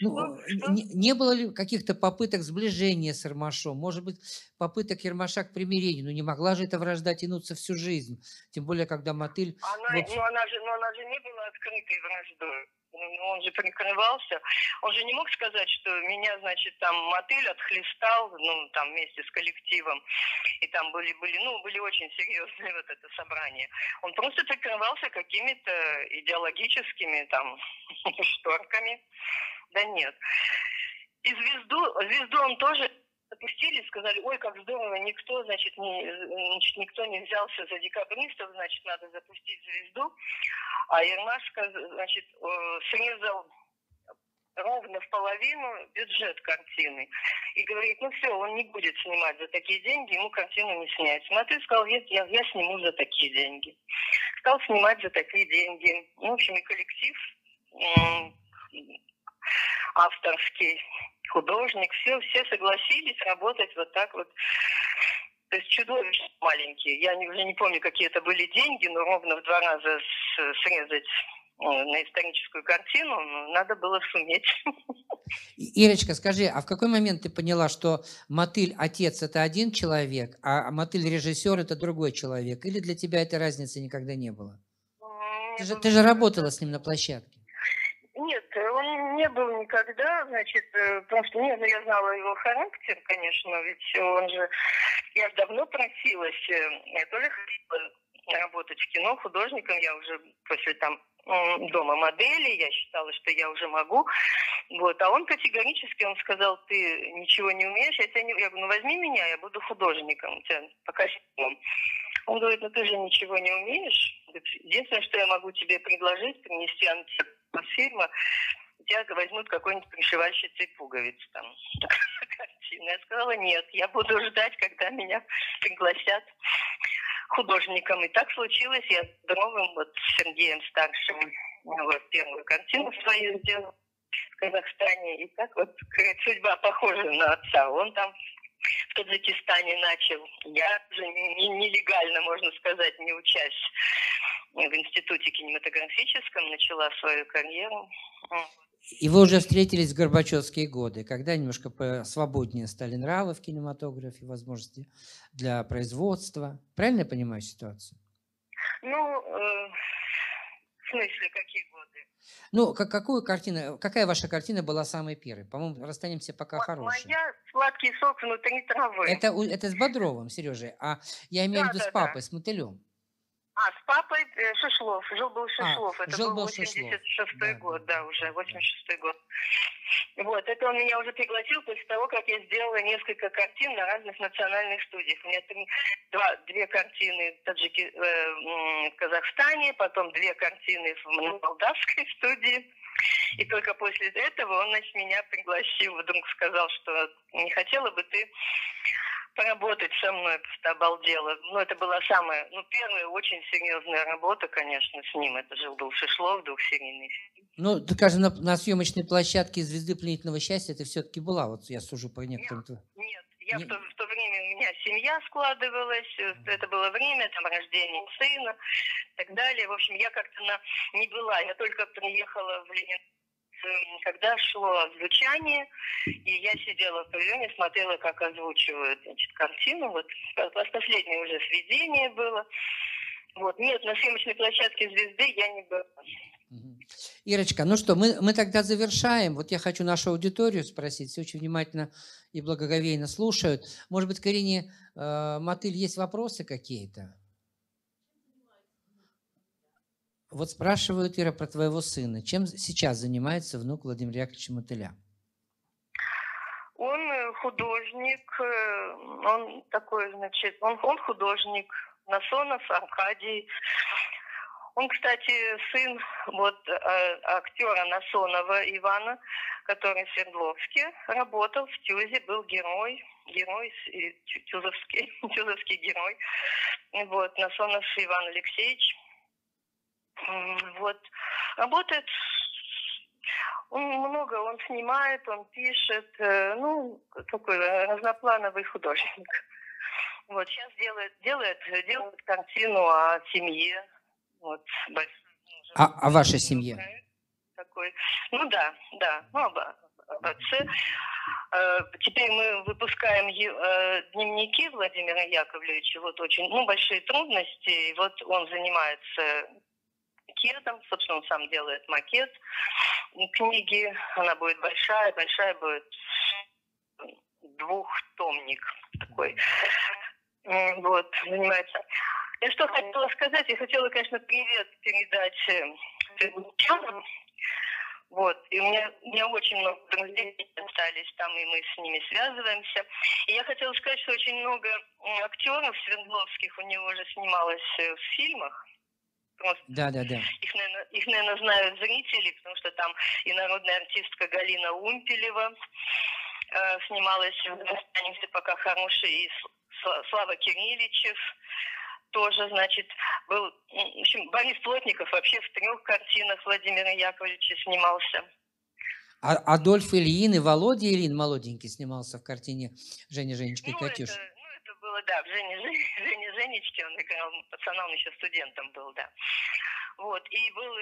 Ну, не, не было ли каких-то попыток сближения с Ермашом? Может быть, попыток Ермаша к примирению? Ну, не могла же эта вражда тянуться всю жизнь. Тем более, когда Мотыль... Она, вот... ну, она же, ну, она же не была открытой враждой. Он же прикрывался, он же не мог сказать, что меня, значит, там Мотыль отхлестал, ну, там, вместе с коллективом, и там были, были, ну, были очень серьезные вот это собрание. Он просто прикрывался какими-то идеологическими, там, шторками. Да нет. И звезду, звезду он тоже... Отпустили, сказали, ой, как здорово, никто, значит, не, значит, никто не взялся за декабристов, значит, надо запустить звезду. А Ермаш, значит, срезал ровно в половину бюджет картины. И говорит, ну все, он не будет снимать за такие деньги, ему картину не снять. Мотыль сказал, я, я, я сниму за такие деньги. Стал снимать за такие деньги. Ну, в общем, и коллектив авторский, художник, все, все согласились работать вот так вот. То есть чудовищно маленькие. Я не, уже не помню, какие это были деньги, но ровно в два раза срезать на историческую картину надо было суметь. Ирочка, скажи, а в какой момент ты поняла, что Мотыль отец — это один человек, а Мотыль режиссер — это другой человек? Или для тебя этой разницы никогда не было? Ты же, ты же работала с ним на площадке. Нет, он не был никогда, значит, потому что нет, я знала его характер, конечно, ведь он же, я давно просилась, я тоже хотела работать в кино художником, я уже после там дома модели, я считала, что я уже могу, вот, а он категорически, он сказал, ты ничего не умеешь, я, тебя не... я говорю, ну возьми меня, я буду художником, тебя пока снимем. Он говорит, ну ты же ничего не умеешь, единственное, что я могу тебе предложить, принести антиквар фильма, тебя возьмут какой-нибудь пришивальщицей пуговиц там. Я сказала, нет, я буду ждать, когда меня пригласят художником. И так случилось, я с Дровым, вот с Сергеем Старшим, вот, первую картину свою сделала в Казахстане. И так вот, говорит, судьба похожа на отца. Он там в Таджикистане начал. Я уже нелегально, можно сказать, не учась в институте кинематографическом, начала свою карьеру. И вы уже встретились в горбачевские годы, когда немножко свободнее стали нравы в кинематографе, возможности для производства. Правильно я понимаю ситуацию? Ну, э, в смысле, какие годы? Ну, как, какую картину, какая ваша картина была самой первой? По-моему, расстанемся пока вот хорошей. Моя «Сладкий сок внутри травы». Это, это с Бодровым, Сережей. А я имею да, в виду да, с папой, да. с Мотылем. А, с папой Шишлов. Жил-был Шишлов. А, это жил был восемьдесят шестой да, год, да, уже, восемьдесят шестой год. Вот, это он меня уже пригласил после того, как я сделала несколько картин на разных национальных студиях. У меня три, два, две картины в, Таджики, э, в Казахстане, потом две картины в молдавской студии. И только после этого он, значит, меня пригласил, вдруг сказал, что не хотела бы ты поработать со мной, просто обалдела. Ну, это была самая, ну, первая очень серьезная работа, конечно, с ним. Это жил-был Шишлов, двухсерийный фильм. Ну, ты, кажется, на, на съемочной площадке «Звезды пленительного счастья» ты все-таки была, вот я сужу по некоторым... Нет, нет. Я не... в, то, в то время, у меня семья складывалась, это было время, там, рождение сына и так далее. В общем, я как-то на... не была, я только приехала в Ленинград, когда шло озвучание, и я сидела в павильоне, смотрела, как озвучивают, значит, картину. Вот последнее уже сведение было. Вот. Нет, на съемочной площадке «Звезды» я не была. Ирочка, ну что, мы, мы тогда завершаем. Вот я хочу нашу аудиторию спросить. Все очень внимательно и благоговейно слушают. Может быть, к Ирине э, Мотыль есть вопросы какие-то? Вот спрашивают, Ира, про твоего сына. Чем сейчас занимается внук Владимира Яковлевича Мотыля? Он художник, он такой, значит, он, он художник, Насонов Аркадий. Он, кстати, сын вот актера Насонова Ивана, который в Свердловске работал, в Тюзе, был герой, герой, тюзовский, тюзовский герой. Вот, Насонов Иван Алексеевич. Вот, работает, он много, он снимает, он пишет, ну, такой разноплановый художник. Вот, сейчас делает, делает, делает картину о семье, вот, а, о вашей семье? Такой. Ну да, да, ну об, об отце. Теперь мы выпускаем дневники Владимира Яковлевича, вот очень, ну, большие трудности, и вот он занимается... макетом, собственно, он сам делает макет книги, она будет большая, большая будет двухтомник такой, вот, занимается. Я что хотела сказать, я хотела, конечно, привет передать передачам, вот, и у меня, у меня очень много друзей остались там, и мы с ними связываемся, и я хотела сказать, что очень много актеров свердловских у него уже снималось в фильмах. Просто да, да, да. Их, наверное, их, наверное, знают зрители, потому что там и народная артистка Галина Умпелева э, снималась в «Останемся пока хорошие», и Слава Кирилличев тоже, значит, был... В общем, Борис Плотников вообще в трех картинах Владимира Яковлевича снимался. А Адольф Ильин и Володя Ильин, молоденький, снимался в картине «Женя, Женечка и ну, Катюша». Это... Да, в Жене, Жене Женечке он играл, пацаном еще студентом был, да. Вот, и был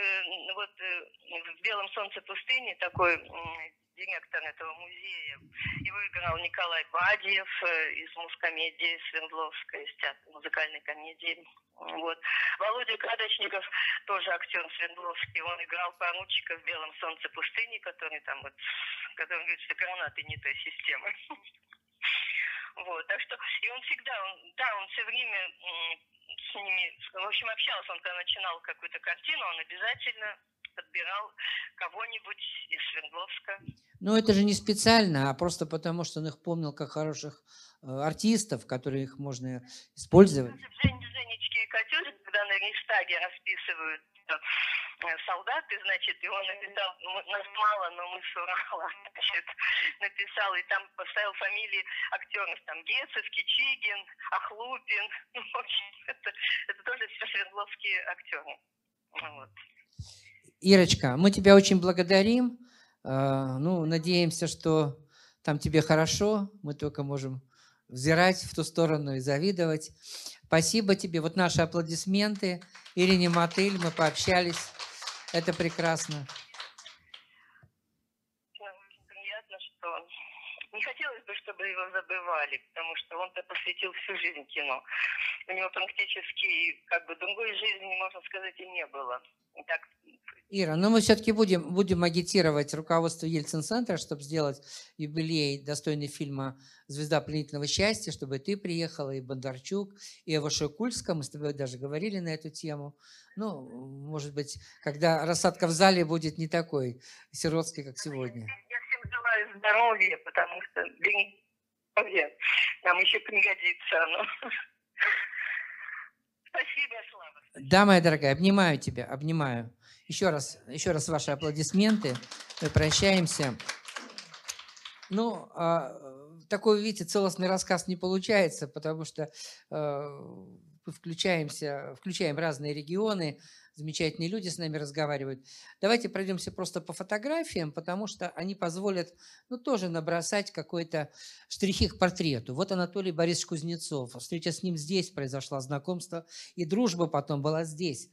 вот в «Белом солнце пустыни» такой директор этого музея. Его играл Николай Бадьев из музкомедии Свердловской, из музыкальной комедии. Вот. Володя Кадочников, тоже актер свердловский, он играл поручика в «Белом солнце пустыни», который там вот, который говорит, что гранаты не той системы. Вот, так что, и он всегда, он, да, он все время с ними, в общем, общался, он когда начинал какую-то картину, он обязательно подбирал кого-нибудь из Свердловска. Ну, это же не специально, а просто потому, что он их помнил как хороших э, артистов, которые их можно использовать. Женя, Женечки и Катюша, когда на Рейхстаге расписывают солдаты, значит, и он написал, нас мало, но мы с Урала, значит, написал, и там поставил фамилии актеров, там, Гецевский, Чигин, Ахлупин, ну, в общем, это, это тоже все свердловские актеры. Вот. Ирочка, мы тебя очень благодарим, ну, надеемся, что там тебе хорошо, мы только можем взирать в ту сторону и завидовать. Спасибо тебе, вот наши аплодисменты Ирине Мотыль, мы пообщались. Это прекрасно. Приятно, что... Не хотелось бы, чтобы его забывали, потому что он-то посвятил всю жизнь кино. У него практически как бы другой жизни, можно сказать, и не было. И так Ира, но мы все-таки будем, будем агитировать руководство Ельцин-центра, чтобы сделать юбилей достойный фильма «Звезда пленительного счастья», чтобы ты приехала, и Бондарчук, и Эва Шуйкульская. Мы с тобой даже говорили на эту тему. Ну, может быть, когда рассадка в зале будет не такой сиротской, как сегодня. Я всем желаю здоровья, потому что нам еще пригодится оно. Спасибо, Слава. Да, моя дорогая, обнимаю тебя, обнимаю. Еще раз, еще раз ваши аплодисменты. Мы прощаемся. Ну, такой, видите, целостный рассказ не получается, потому что включаемся, включаем разные регионы, замечательные люди с нами разговаривают. Давайте пройдемся просто по фотографиям, потому что они позволят, ну, тоже набросать какой-то штрихи к портрету. Вот Анатолий Борисович Кузнецов. Встреча с ним здесь произошла, знакомство и дружба потом была здесь.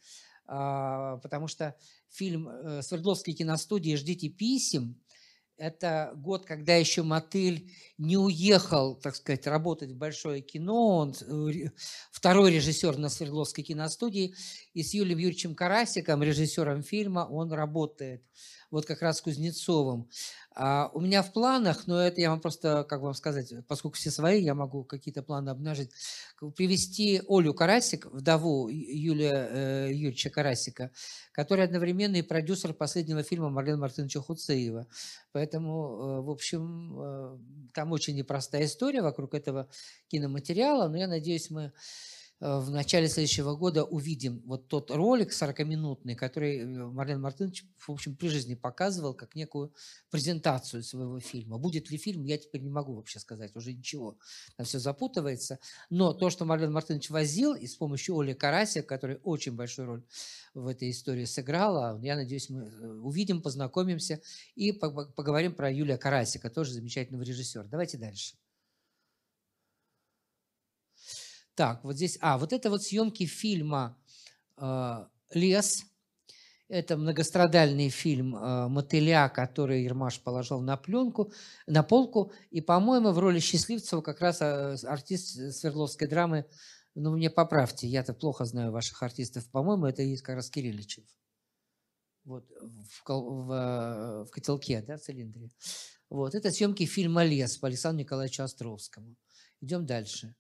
Потому что фильм Свердловской киностудии «Ждите писем» – это год, когда еще Мотыль не уехал, так сказать, работать в большое кино. Он второй режиссер на Свердловской киностудии. И с Юлием Юрьевичем Карасиком, режиссером фильма, он работает. Вот как раз с Кузнецовым. А у меня в планах, но это я вам просто, как вам сказать, поскольку все свои, я могу какие-то планы обнажить, привести Олю Карасик, вдову Юлия э, Юрьевича Карасика, который одновременно и продюсер последнего фильма Марлена Мартыновича Хуциева. Поэтому, э, в общем, э, там очень непростая история вокруг этого киноматериала, но я надеюсь, мы в начале следующего года увидим вот тот ролик сорокаминутный, который Марлен Мартынович, в общем, при жизни показывал как некую презентацию своего фильма. Будет ли фильм, я теперь не могу вообще сказать, уже ничего, там все запутывается. Но то, что Марлен Мартынович возил, и с помощью Оли Карася, которая очень большую роль в этой истории сыграла, я надеюсь, мы увидим, познакомимся и поговорим про Юлия Карасика, тоже замечательного режиссера. Давайте дальше. Так, вот здесь, а, вот это вот съемки фильма э, «Лес». Это многострадальный фильм э, Мотыля, который Ермаш положил на пленку, на полку. И, по-моему, в роли Счастливцева как раз артист свердловской драмы, ну, мне поправьте, я-то плохо знаю ваших артистов, по-моему, это есть как раз Кирилличев. Вот, в, в, в котелке, да, в цилиндре. Вот, это съемки фильма «Лес» по Александру Николаевичу Островскому. Идем дальше.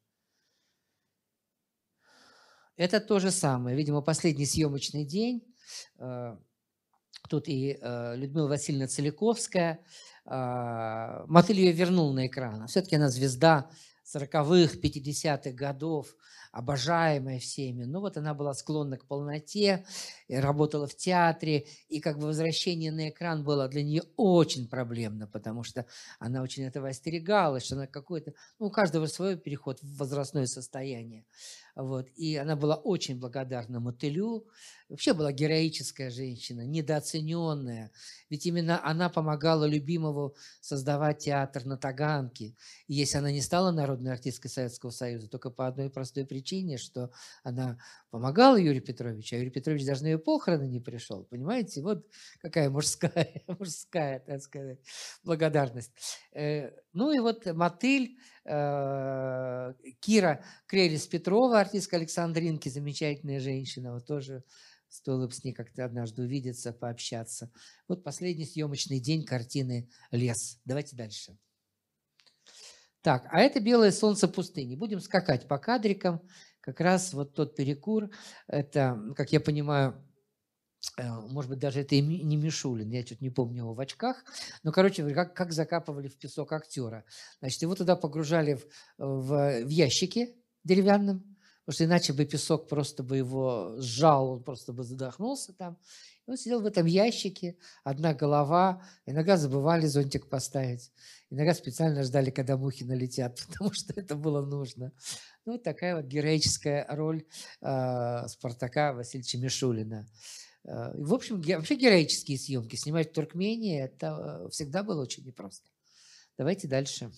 Это то же самое. Видимо, последний съемочный день. Тут и Людмила Васильевна Целиковская. Мотыль ее вернул на экран. Все-таки она звезда сороковых, пятидесятых годов, обожаемая всеми. Но вот она была склонна к полноте, работала в театре, и как бы возвращение на экран было для нее очень проблемно, потому что она очень этого остерегалась, что она какой-то, ну, у каждого свой переход в возрастное состояние. Вот. И она была очень благодарна Мотылю. Вообще была героическая женщина, недооцененная. Ведь именно она помогала любимому создавать театр на Таганке. И если она не стала народной артисткой Советского Союза, только по одной простой причине, что она помогала Юрию Петровичу, а Юрий Петрович даже на ее похороны не пришел. Понимаете? Вот какая мужская, мужская, так сказать, благодарность. Ну и вот Мотыль, Кира Крелис-Петрова, артистка Александринки, замечательная женщина, вот тоже стоило бы с ней как-то однажды увидеться, пообщаться. Вот последний съемочный день картины «Лес». Давайте дальше. Так, а это «Белое солнце пустыни». Будем скакать по кадрикам. Как раз вот тот перекур, это, как я понимаю, может быть, даже это и не Мишулин, я чуть не помню его в очках. Но, короче, как, как закапывали в песок актера. Значит, его туда погружали в, в, в ящики деревянном, потому что иначе бы песок просто бы его сжал, он просто бы задохнулся там. И он сидел в этом ящике, одна голова, иногда забывали зонтик поставить, иногда специально ждали, когда мухи налетят, потому что это было нужно. Ну, вот такая вот героическая роль э, Спартака Васильевича Мишулина. В общем, вообще героические съемки. Снимать в Туркмении это всегда было очень непросто. Давайте дальше.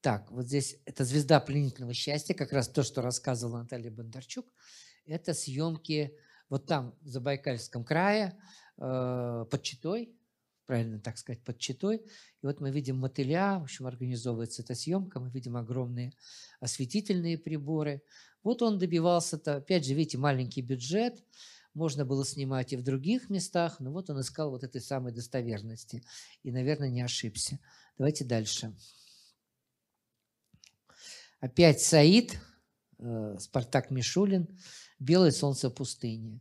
Так, вот здесь это «Звезда пленительного счастья». Как раз то, что рассказывала Наталья Бондарчук. Это съемки вот там, в Забайкальском крае, под Читой. Правильно так сказать, под Читой. И вот мы видим Мотыля, в общем, организовывается эта съемка, мы видим огромные осветительные приборы. Вот он добивался-то, опять же, видите, маленький бюджет. Можно было снимать и в других местах, но вот он искал вот этой самой достоверности. И, наверное, не ошибся. Давайте дальше. Опять Саид, э, Спартак Мишулин, «Белое солнце пустыни».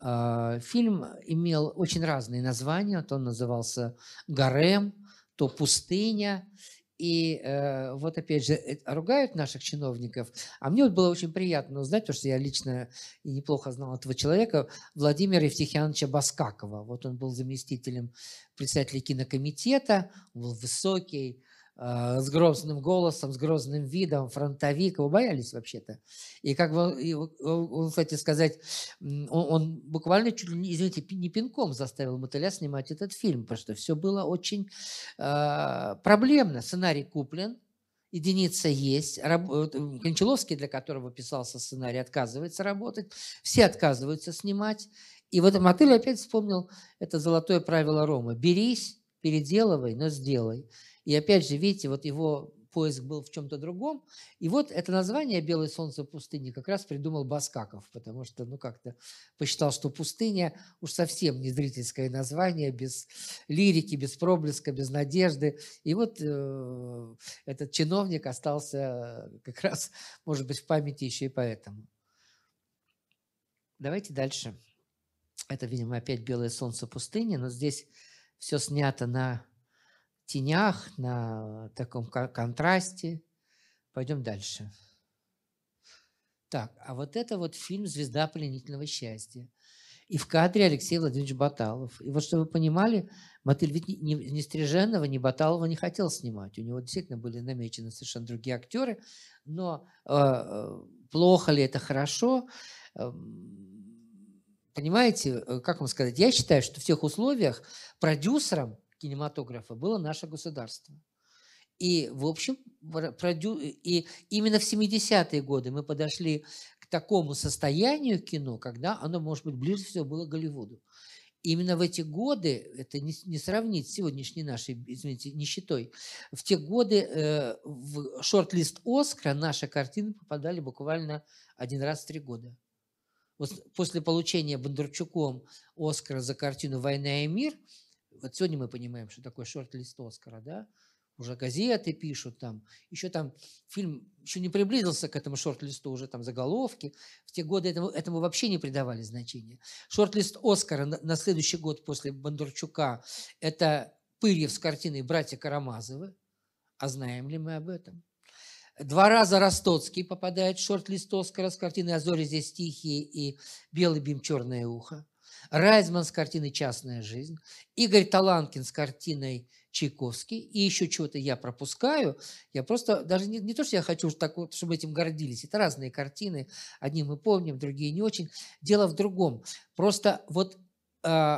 Э, фильм имел очень разные названия. То он назывался «Гарем», то «Пустыня». И э, вот опять же, ругают наших чиновников. А мне вот было очень приятно узнать, потому что я лично и неплохо знал этого человека, Владимира Евтихиановича Баскакова. Вот он был заместителем председателя кинокомитета, он был высокий, э, с грозным голосом, с грозным видом, фронтовик. Его боялись вообще-то. И как бы, и, он, кстати сказать, он, он буквально чуть ли, извините, не пинком заставил Мотыля снимать этот фильм, потому что все было очень э, проблемно. Сценарий куплен, единица есть. Раб, Кончаловский, для которого писался сценарий, отказывается работать. Все отказываются снимать. И вот Мотыль опять вспомнил это золотое правило Рома. Берись, переделывай, но сделай. И опять же, видите, вот его поиск был в чем-то другом. И вот это название «Белое солнце пустыни» как раз придумал Баскаков, потому что, ну, как-то посчитал, что пустыня уж совсем не зрительское название, без лирики, без проблеска, без надежды. И вот э, этот чиновник остался как раз, может быть, в памяти еще и поэтому. Давайте дальше. Это, видимо, опять «Белое солнце пустыни», но здесь все снято на тенях, на таком контрасте. Пойдем дальше. Так, а вот это вот фильм «Звезда пленительного счастья». И в кадре Алексей Владимирович Баталов. И вот, чтобы вы понимали, Мотыль ведь ни, ни Стриженова, ни Баталова не хотел снимать. У него действительно были намечены совершенно другие актеры. Но э, плохо ли это, хорошо? Э, понимаете, как вам сказать? Я считаю, что в тех условиях продюсером кинематографа было наше государство. И, в общем, продю... и именно в семидесятые годы мы подошли к такому состоянию кино, когда оно, может быть, ближе всего было к Голливуду. Именно в эти годы, это не, не сравнить с сегодняшней нашей, извините, нищетой, в те годы э, в шорт-лист «Оскара» наши картины попадали буквально один раз в три года. Вот после получения Бондарчуком «Оскара» за картину «Война и мир», вот сегодня мы понимаем, что такое шорт-лист «Оскара», да? Уже газеты пишут там. Еще там фильм еще не приблизился к этому шорт-листу, уже там заголовки. В те годы этому, этому вообще не придавали значения. Шорт-лист «Оскара» на, на следующий год после Бондарчука – это Пырьев с картиной «Братья Карамазовы». А знаем ли мы об этом? Два раза Ростоцкий попадает в шорт-лист «Оскара» с картиной «А зори здесь тихие» и «Белый бим, черное ухо». Райзман с картиной «Частная жизнь», Игорь Таланкин с картиной «Чайковский», и еще чего-то я пропускаю. Я просто, даже не, не то, что я хочу, чтобы этим гордились, это разные картины, одни мы помним, другие не очень. Дело в другом. Просто вот, э,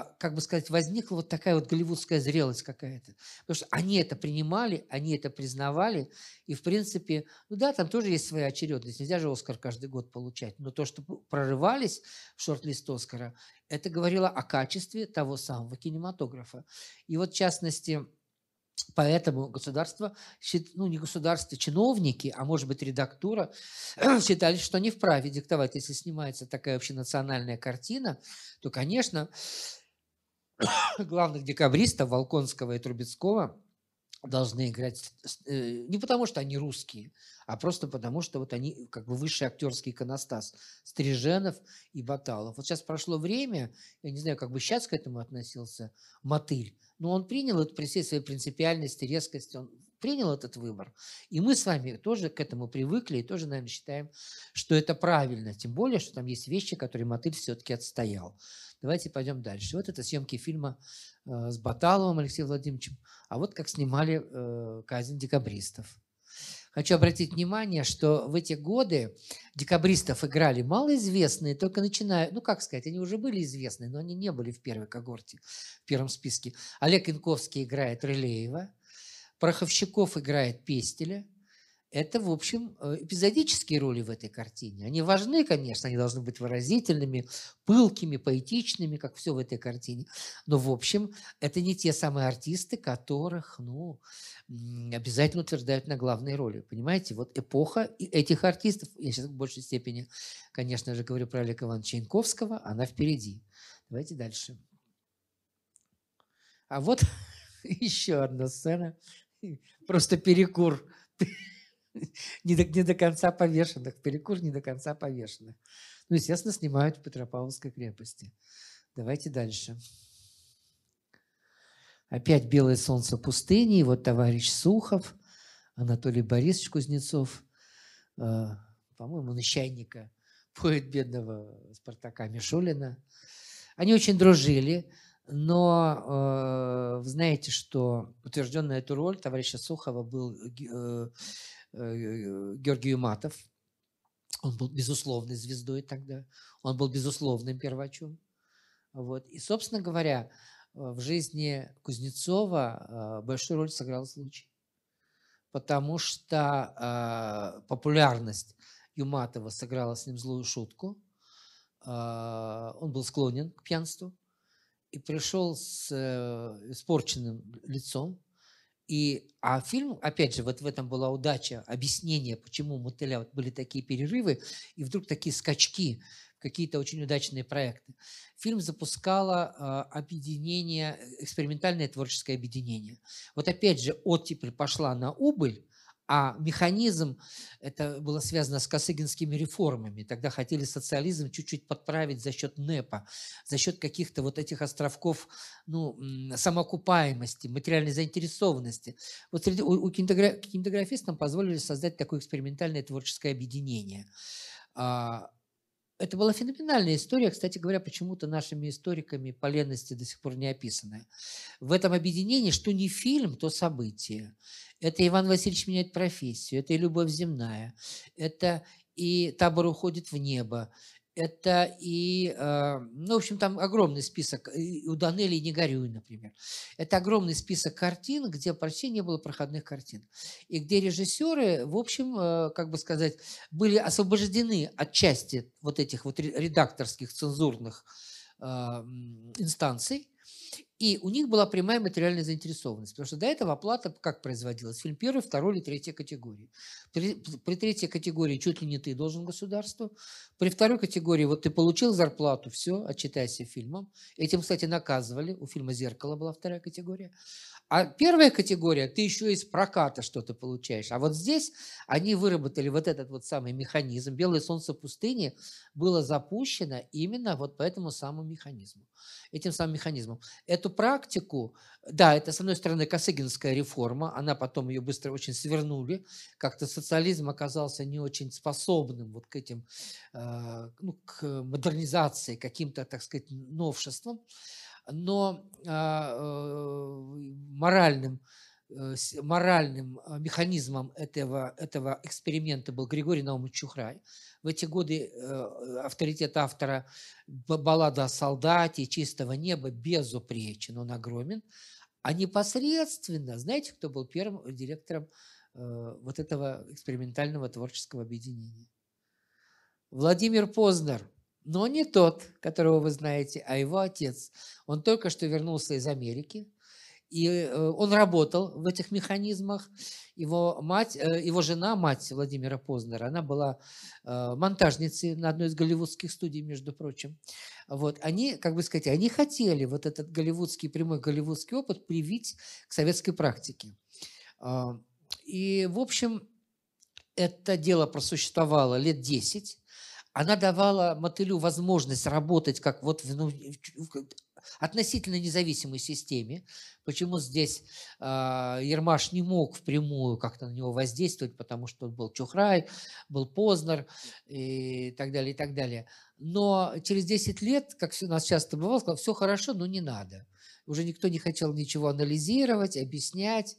как бы сказать, возникла вот такая вот голливудская зрелость какая-то. Потому что они это принимали, они это признавали, и, в принципе, ну да, там тоже есть своя очередность, нельзя же «Оскар» каждый год получать, но то, что прорывались в шорт-лист «Оскара», это говорило о качестве того самого кинематографа. И вот, в частности, поэтому государство, ну не государство, чиновники, а может быть редактура, считали, что не вправе диктовать. Если снимается такая общенациональная картина, то, конечно, главных декабристов Волконского и Трубецкого должны играть не потому, что они русские, а просто потому, что вот они как бы высший актерский иконостас Стриженов и Баталов. Вот сейчас прошло время, я не знаю, как бы сейчас к этому относился Мотыль, но он принял это при всей своей принципиальности, резкости, он принял этот выбор. И мы с вами тоже к этому привыкли и тоже, наверное, считаем, что это правильно. Тем более, что там есть вещи, которые Мотыль все-таки отстоял. Давайте пойдем дальше. Вот это съемки фильма э, с Баталовым Алексеем Владимировичем. А вот как снимали э, казнь декабристов. Хочу обратить внимание, что в эти годы декабристов играли малоизвестные, только начиная, ну как сказать, они уже были известны, но они не были в первой когорте, в первом списке. Олег Янковский играет Рылеева, Пороховщиков играет Пестеля, Это, в общем, эпизодические роли в этой картине. Они важны, конечно, они должны быть выразительными, пылкими, поэтичными, как все в этой картине. Но, в общем, это не те самые артисты, которых, ну, обязательно утверждают на главные роли. Понимаете, вот эпоха этих артистов, я сейчас в большей степени, конечно же, говорю про Олега Ивановича Янковского, она впереди. Давайте дальше. А вот еще одна сцена. Просто перекур. Не до, не до конца повешенных, перекур не до конца повешенных. Ну, естественно, снимают в Петропавловской крепости. Давайте дальше. Опять белое солнце пустыни. И вот товарищ Сухов, Анатолий Борисович Кузнецов, э, по-моему, нащайника, поэт бедного Спартака Мишулина. Они очень дружили, но э, вы знаете, что утвержден на эту роль товарища Сухова был... Э, Георгий Юматов. Он был безусловной звездой тогда. Он был безусловным первачом. Вот. И, собственно говоря, в жизни Кузнецова большую роль сыграл случай. Потому что популярность Юматова сыграла с ним злую шутку. Он был склонен к пьянству. И пришел с испорченным лицом. И, а фильм, опять же, вот в этом была удача, объяснение, почему у Мотыля вот были такие перерывы и вдруг такие скачки, какие-то очень удачные проекты. Фильм запускало э, объединение, экспериментальное творческое объединение. Вот опять же, оттепель пошла на убыль, а механизм, это было связано с косыгинскими реформами. Тогда хотели социализм чуть-чуть подправить за счет НЭПа, за счет каких-то вот этих островков, ну, самоокупаемости, материальной заинтересованности. Вот среди, у, у кинематографистам позволили создать такое экспериментальное творческое объединение. Это была феноменальная история, кстати говоря, почему-то нашими историками по лености до сих пор не описанная. В этом объединении, что не фильм, то событие. Это Иван Васильевич меняет профессию, это и любовь земная, это и табор уходит в небо, это и, ну, в общем, там огромный список, у Данелии «Не горюй», например. Это огромный список картин, где почти не было проходных картин. И где режиссеры, в общем, как бы сказать, были освобождены от части вот этих вот редакторских, цензурных инстанций. И у них была прямая материальная заинтересованность, потому что до этого оплата как производилась? Фильм первой, второй или третьей категории. При, при третьей категории чуть ли не ты должен государству. При второй категории вот ты получил зарплату, все, отчитайся фильмом. Этим, кстати, наказывали. У фильма «Зеркало» была вторая категория. А первая категория, ты еще из проката что-то получаешь. А вот здесь они выработали вот этот вот самый механизм. «Белое солнце пустыни» было запущено именно вот по этому самому механизму. Этим самым механизмом. Эту практику, да, это, с одной стороны, косыгинская реформа, она потом ее быстро очень свернули, как-то социализм оказался не очень способным вот к этим, э, ну, к модернизации, каким-то, так сказать, новшествам, но э, э, моральным, э, моральным механизмом этого, этого эксперимента был Григорий Наумович Чухрай. В эти годы авторитет автора «Баллада о солдате» и «Чистого неба» безупречен, он огромен. А непосредственно, знаете, кто был первым директором вот этого экспериментального творческого объединения? Владимир Познер, но не тот, которого вы знаете, а его отец. Он только что вернулся из Америки. И он работал в этих механизмах. Его мать, его жена, мать Владимира Познера, она была монтажницей на одной из голливудских студий, между прочим. Вот. Они, как бы сказать, они хотели вот этот голливудский, прямой голливудский опыт привить к советской практике. И, в общем, это дело просуществовало лет десять. Она давала Мотылю возможность работать как вот в, ну, в относительно независимой системе. Почему здесь э, Ермаш не мог впрямую как-то на него воздействовать, потому что он был Чухрай, был Познер и так далее, и так далее. Но через десять лет, как у нас часто бывало, сказал, все хорошо, но не надо. Уже никто не хотел ничего анализировать, объяснять.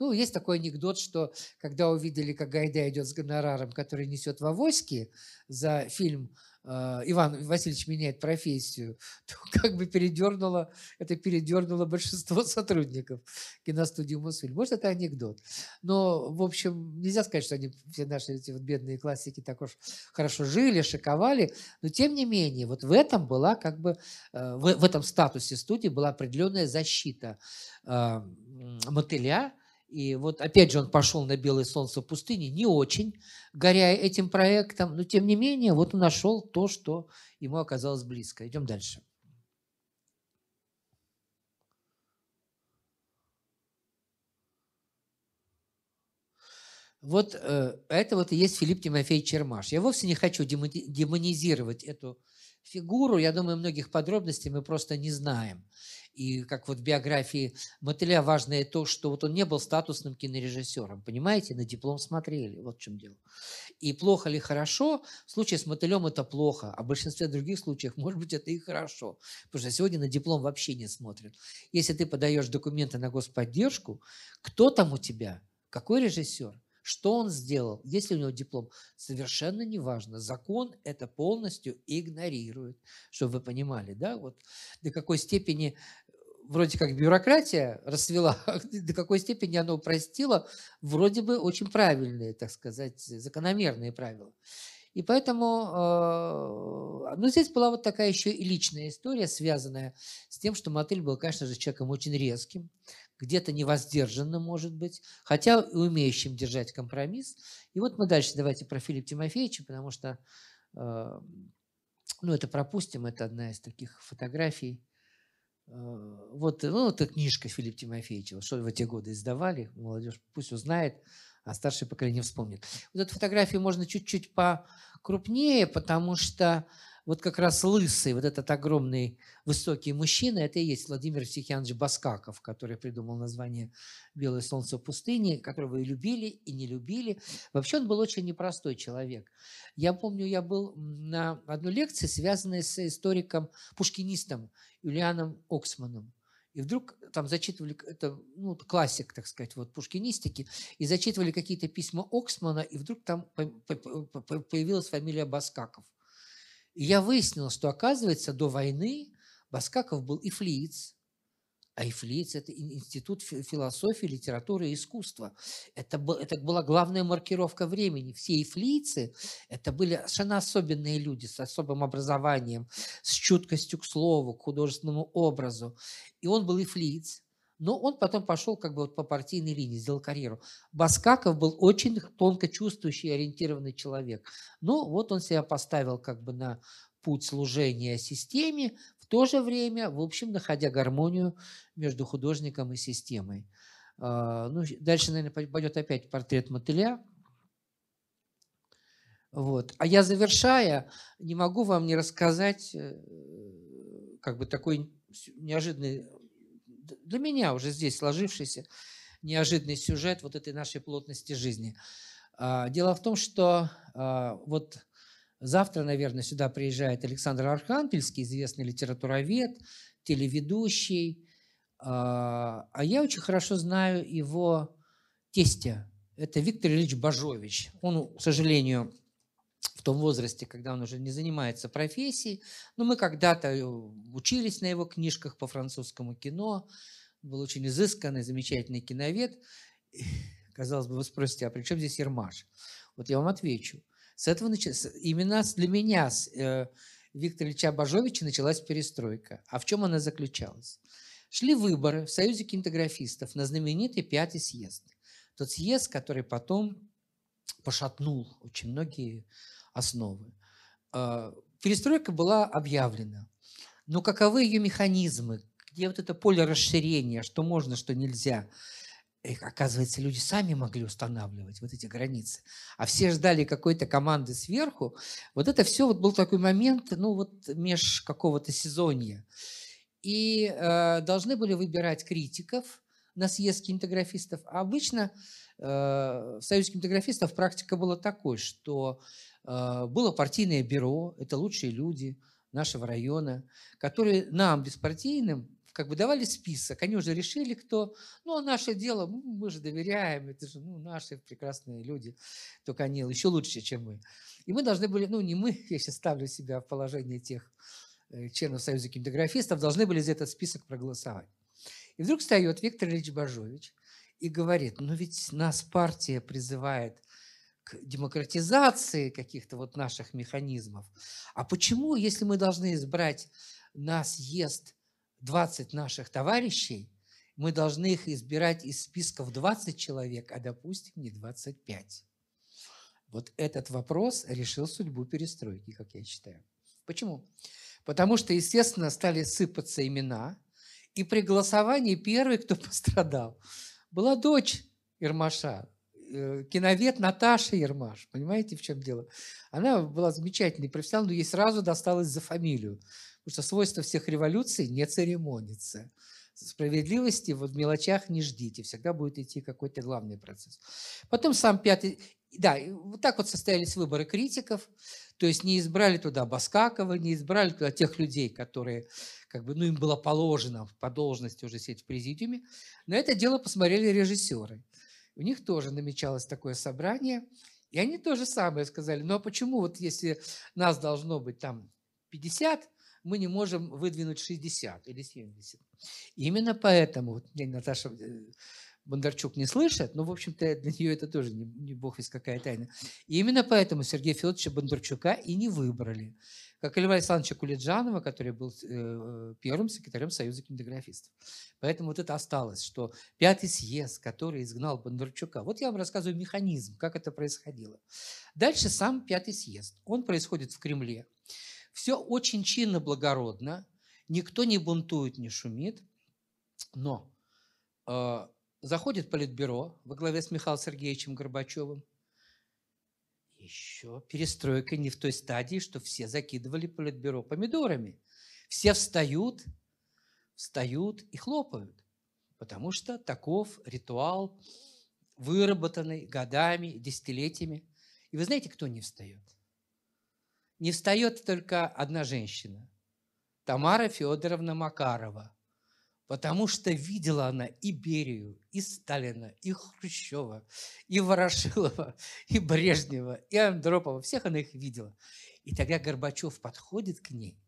Ну, есть такой анекдот, что когда увидели, как Гайдай идет с гонораром, который несет в авоське за фильм «Иван Васильевич меняет профессию», то как бы передернуло, это передернуло большинство сотрудников киностудии «Мосфильм». Может, это анекдот. Но, в общем, нельзя сказать, что они, все наши эти вот бедные классики, так уж хорошо жили, шиковали. Но, тем не менее, вот в этом была как бы, в, в этом статусе студии была определенная защита э, Мотыля. И вот опять же он пошел на белое солнце пустыни, не очень горя этим проектом, но тем не менее вот он нашел то, что ему оказалось близко. Идем дальше. Вот э, это вот и есть Филипп Тимофеевич Ермаш. Я вовсе не хочу демонизировать эту фигуру. Я думаю, многих подробностей мы просто не знаем. И как вот в биографии Мотыля важно и то, что вот он не был статусным кинорежиссером, понимаете, на диплом смотрели, вот в чем дело. И плохо ли хорошо, в случае с Мотылем это плохо, а в большинстве других случаев, может быть, это и хорошо, потому что сегодня на диплом вообще не смотрят. Если ты подаешь документы на господдержку, кто там у тебя, какой режиссер? Что он сделал? Есть ли у него диплом? Совершенно не важно. Закон это полностью игнорирует, чтобы вы понимали, да, вот до какой степени вроде как бюрократия расцвела, до какой степени она упростила вроде бы очень правильные, так сказать, закономерные правила. И поэтому, ну, здесь была вот такая еще и личная история, связанная с тем, что Мотыль был, конечно же, человеком очень резким, где-то невоздержанным, может быть, хотя и умеющим держать компромисс. И вот мы дальше давайте про Филиппа Тимофеевича, потому что, ну, это пропустим, это одна из таких фотографий. Вот, ну, это книжка Филиппа Тимофеевича, что в эти годы издавали, молодежь пусть узнает, а старшее поколение вспомнит. Вот эту фотографию можно чуть-чуть покрупнее, потому что вот как раз лысый, вот этот огромный высокий мужчина, это и есть Владимир Стефанович Баскаков, который придумал название «Белое солнце пустыни», которого и любили, и не любили. Вообще он был очень непростой человек. Я помню, я был на одной лекции, связанной с историком-пушкинистом Юлианом Оксманом. И вдруг там зачитывали, это, ну, классик, так сказать, вот, пушкинистики, и зачитывали какие-то письма Оксмана, и вдруг там появилась фамилия Баскаков. И я выяснил, что, оказывается, до войны Баскаков был ифлиец. А ифлиец – это институт философии, литературы и искусства. Это, был, это была главная маркировка времени. Все ифлийцы – это были совершенно особенные люди с особым образованием, с чуткостью к слову, к художественному образу. И он был ифлиец. Но он потом пошел как бы вот по партийной линии, сделал карьеру. Баскаков был очень тонко чувствующий и ориентированный человек. Но вот он себя поставил как бы на путь служения системе, в то же время, в общем, находя гармонию между художником и системой. Ну, дальше, наверное, пойдет опять портрет Мотыля. Вот. А я, завершая, не могу вам не рассказать как бы такой неожиданный, для меня уже здесь сложившийся неожиданный сюжет вот этой нашей плотности жизни. Дело в том, что вот завтра, наверное, сюда приезжает Александр Архангельский, известный литературовед, телеведущий. А я очень хорошо знаю его тестя. Это Виктор Ильич Божович. Он, к сожалению, в том возрасте, когда он уже не занимается профессией. Но мы когда-то учились на его книжках по французскому кино. Он был очень изысканный, замечательный киновед. И, казалось бы, вы спросите, а при чем здесь Ермаш? Вот я вам отвечу. С этого началось. Именно для меня, с э, Виктора Ильича Божовича, началась перестройка. А в чем она заключалась? Шли выборы в Союзе кинематографистов на знаменитый пятый съезд. Тот съезд, который потом пошатнул очень многие основы. Э, перестройка была объявлена. Но каковы ее механизмы? Где вот это поле расширения? Что можно, что нельзя? И, оказывается, люди сами могли устанавливать вот эти границы. А все ждали какой-то команды сверху. Вот это все вот был такой момент, ну вот меж какого-то сезонья. И э, должны были выбирать критиков на съезд кинематографистов. А обычно э, в Союзе кинематографистов практика была такой, что э, было партийное бюро, это лучшие люди нашего района, которые нам, беспартийным, как бы давали список, они уже решили, кто. Ну, а наше дело, мы же доверяем, это же ну, наши прекрасные люди, только они еще лучше, чем мы. И мы должны были, ну, не мы, я сейчас ставлю себя в положение тех членов Союза кинематографистов, должны были за этот список проголосовать. И вдруг встает Виктор Ильич Божович и говорит, ну ведь нас партия призывает к демократизации каких-то вот наших механизмов. А почему, если мы должны избрать на съезд двадцать наших товарищей, мы должны их избирать из списков двадцать человек, а, допустим, не двадцать пять? Вот этот вопрос решил судьбу перестройки, как я считаю. Почему? Потому что, естественно, стали сыпаться имена, и при голосовании первый, кто пострадал, была дочь Ермаша, киновед Наташа Ермаш. Понимаете, в чем дело? Она была замечательной профессионал, но ей сразу досталось за фамилию. Потому что свойство всех революций не церемониться. Справедливости вот в мелочах не ждите. Всегда будет идти какой-то главный процесс. Потом сам пятый... Да, вот так вот состоялись выборы критиков. То есть не избрали туда Баскакова, не избрали туда тех людей, которые, как бы, ну, им было положено по должности уже сидеть в президиуме. На это дело посмотрели режиссеры. У них тоже намечалось такое собрание. И они то же самое сказали. Ну, а почему вот если нас должно быть там пятьдесят, мы не можем выдвинуть шестьдесят или семьдесят? И именно поэтому, вот меня Наташа Бондарчук не слышит, но, в общем-то, для нее это тоже не, не бог весть какая тайна. И именно поэтому Сергея Федоровича Бондарчука и не выбрали, как и Льва Александровича Кулиджанова, который был э, первым секретарем Союза кинематографистов. Поэтому вот это осталось, что пятый съезд, который изгнал Бондарчука. Вот я вам рассказываю механизм, как это происходило. Дальше сам пятый съезд. Он происходит в Кремле. Все очень чинно, благородно. Никто не бунтует, не шумит. Но... Э, Заходит политбюро во главе с Михаилом Сергеевичем Горбачевым. Еще перестройка не в той стадии, что все закидывали политбюро помидорами. Все встают, встают и хлопают, потому что таков ритуал, выработанный годами, десятилетиями. И вы знаете, кто не встает? Не встает только одна женщина, Тамара Федоровна Макарова. Потому что видела она и Берию, и Сталина, и Хрущева, и Ворошилова, и Брежнева, и Андропова. Всех она их видела. И тогда Горбачев подходит к ней.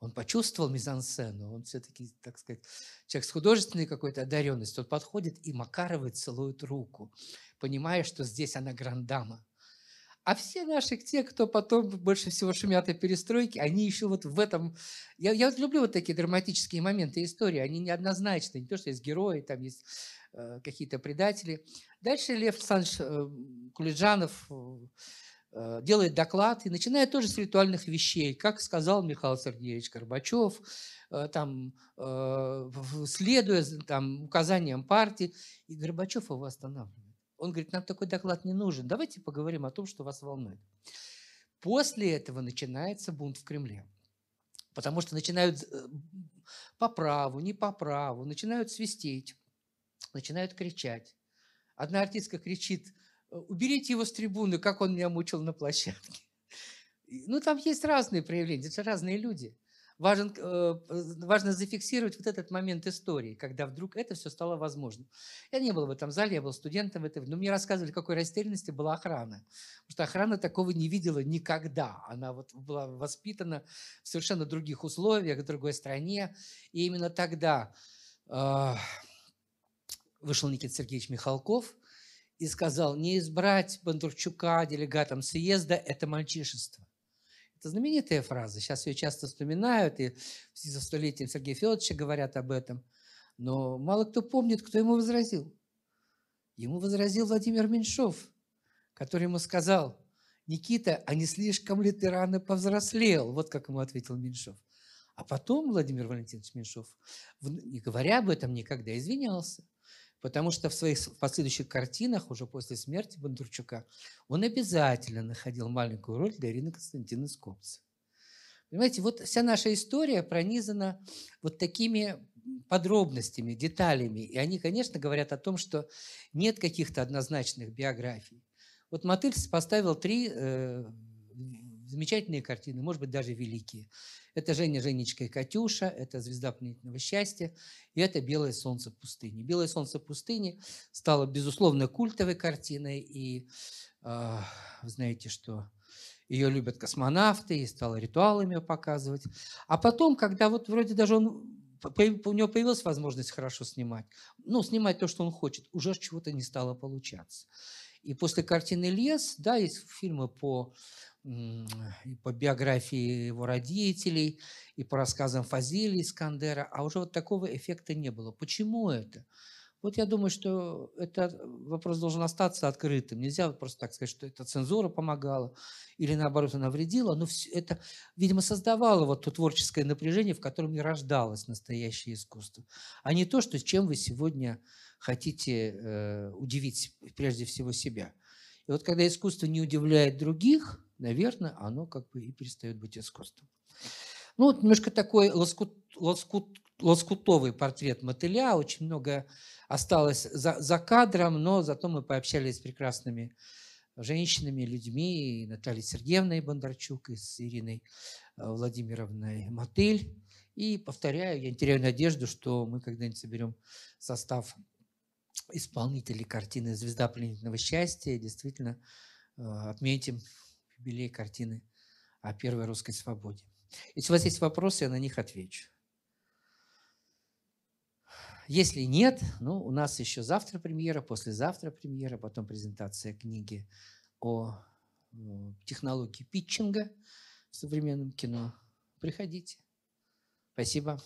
Он почувствовал мизансцену. Он все-таки, так сказать, человек с художественной какой-то одаренностью. Он подходит и Макаровой целует руку, понимая, что здесь она грандама. А все наши, те, кто потом больше всего шумят о перестройке, они еще вот в этом... Я, я вот люблю вот такие драматические моменты истории, они неоднозначны, не то, что есть герои, там есть э, какие-то предатели. Дальше Лев Александрович э, Кулиджанов э, делает доклад и начинает тоже с ритуальных вещей, как сказал Михаил Сергеевич Горбачев, э, там, э, следуя там, указаниям партии, и Горбачев его останавливает. Он говорит, нам такой доклад не нужен. Давайте поговорим о том, что вас волнует. После этого начинается бунт в Кремле. Потому что начинают по праву, не по праву, начинают свистеть, начинают кричать. Одна артистка кричит, уберите его с трибуны, как он меня мучил на площадке. Ну, там есть разные проявления, это разные люди. Важен, важно зафиксировать вот этот момент истории, когда вдруг это все стало возможно. Я не был в этом зале, я был студентом, но мне рассказывали, какой растерянности была охрана. Потому что охрана такого не видела никогда. Она вот была воспитана в совершенно других условиях, в другой стране. И именно тогда э, вышел Никита Сергеевич Михалков и сказал, не избрать Бондарчука делегатом съезда – это мальчишество. Это знаменитая фраза, сейчас ее часто вспоминают, и за столетием Сергея Федоровича говорят об этом. Но мало кто помнит, кто ему возразил. Ему возразил Владимир Меньшов, который ему сказал, «Никита, а не слишком ли ты рано повзрослел?» Вот как ему ответил Меньшов. А потом Владимир Валентинович Меньшов, не говоря об этом никогда, извинялся. Потому что в своих последующих картинах, уже после смерти Бондарчука, он обязательно находил маленькую роль для Ирины Константиновны Скобцевой. Понимаете, вот вся наша история пронизана вот такими подробностями, деталями. И они, конечно, говорят о том, что нет каких-то однозначных биографий. Вот Мотыль поставил три э, замечательные картины, может быть, даже великие. Это «Женя, Женечка и Катюша», это «Звезда пленительного счастья», и это «Белое солнце пустыни». «Белое солнце пустыни» стало, безусловно, культовой картиной, и э, вы знаете, что ее любят космонавты, и стало ритуалами ее показывать. А потом, когда вот вроде даже он... у него появилась возможность хорошо снимать, ну, снимать то, что он хочет, уже чего-то не стало получаться. И после картины «Лес», да, есть фильмы по, по биографии его родителей и по рассказам Фазили Искандера, а уже вот такого эффекта не было. Почему это? Вот я думаю, что этот вопрос должен остаться открытым. Нельзя просто так сказать, что эта цензура помогала или, наоборот, она вредила. Но это, видимо, создавало вот то творческое напряжение, в котором и рождалось настоящее искусство. А не то, что, чем вы сегодня хотите э, удивить прежде всего себя. И вот когда искусство не удивляет других, наверное, оно как бы и перестает быть искусством. Ну, вот немножко такой лоскут, лоскут, лоскутовый портрет Мотыля. Очень много осталось за, за кадром, но зато мы пообщались с прекрасными женщинами, людьми, и Натальей Сергеевной Бондарчук, и с Ириной Владимировной Мотыль. И, повторяю, я не теряю надежду, что мы когда-нибудь соберем состав исполнителей картины «Звезда пленительного счастья» и действительно э, отметим юбилей картины о первой русской свободе. Если у вас есть вопросы, я на них отвечу. Если нет, ну, у нас еще завтра премьера, послезавтра премьера, потом презентация книги о технологии питчинга в современном кино. Приходите. Спасибо.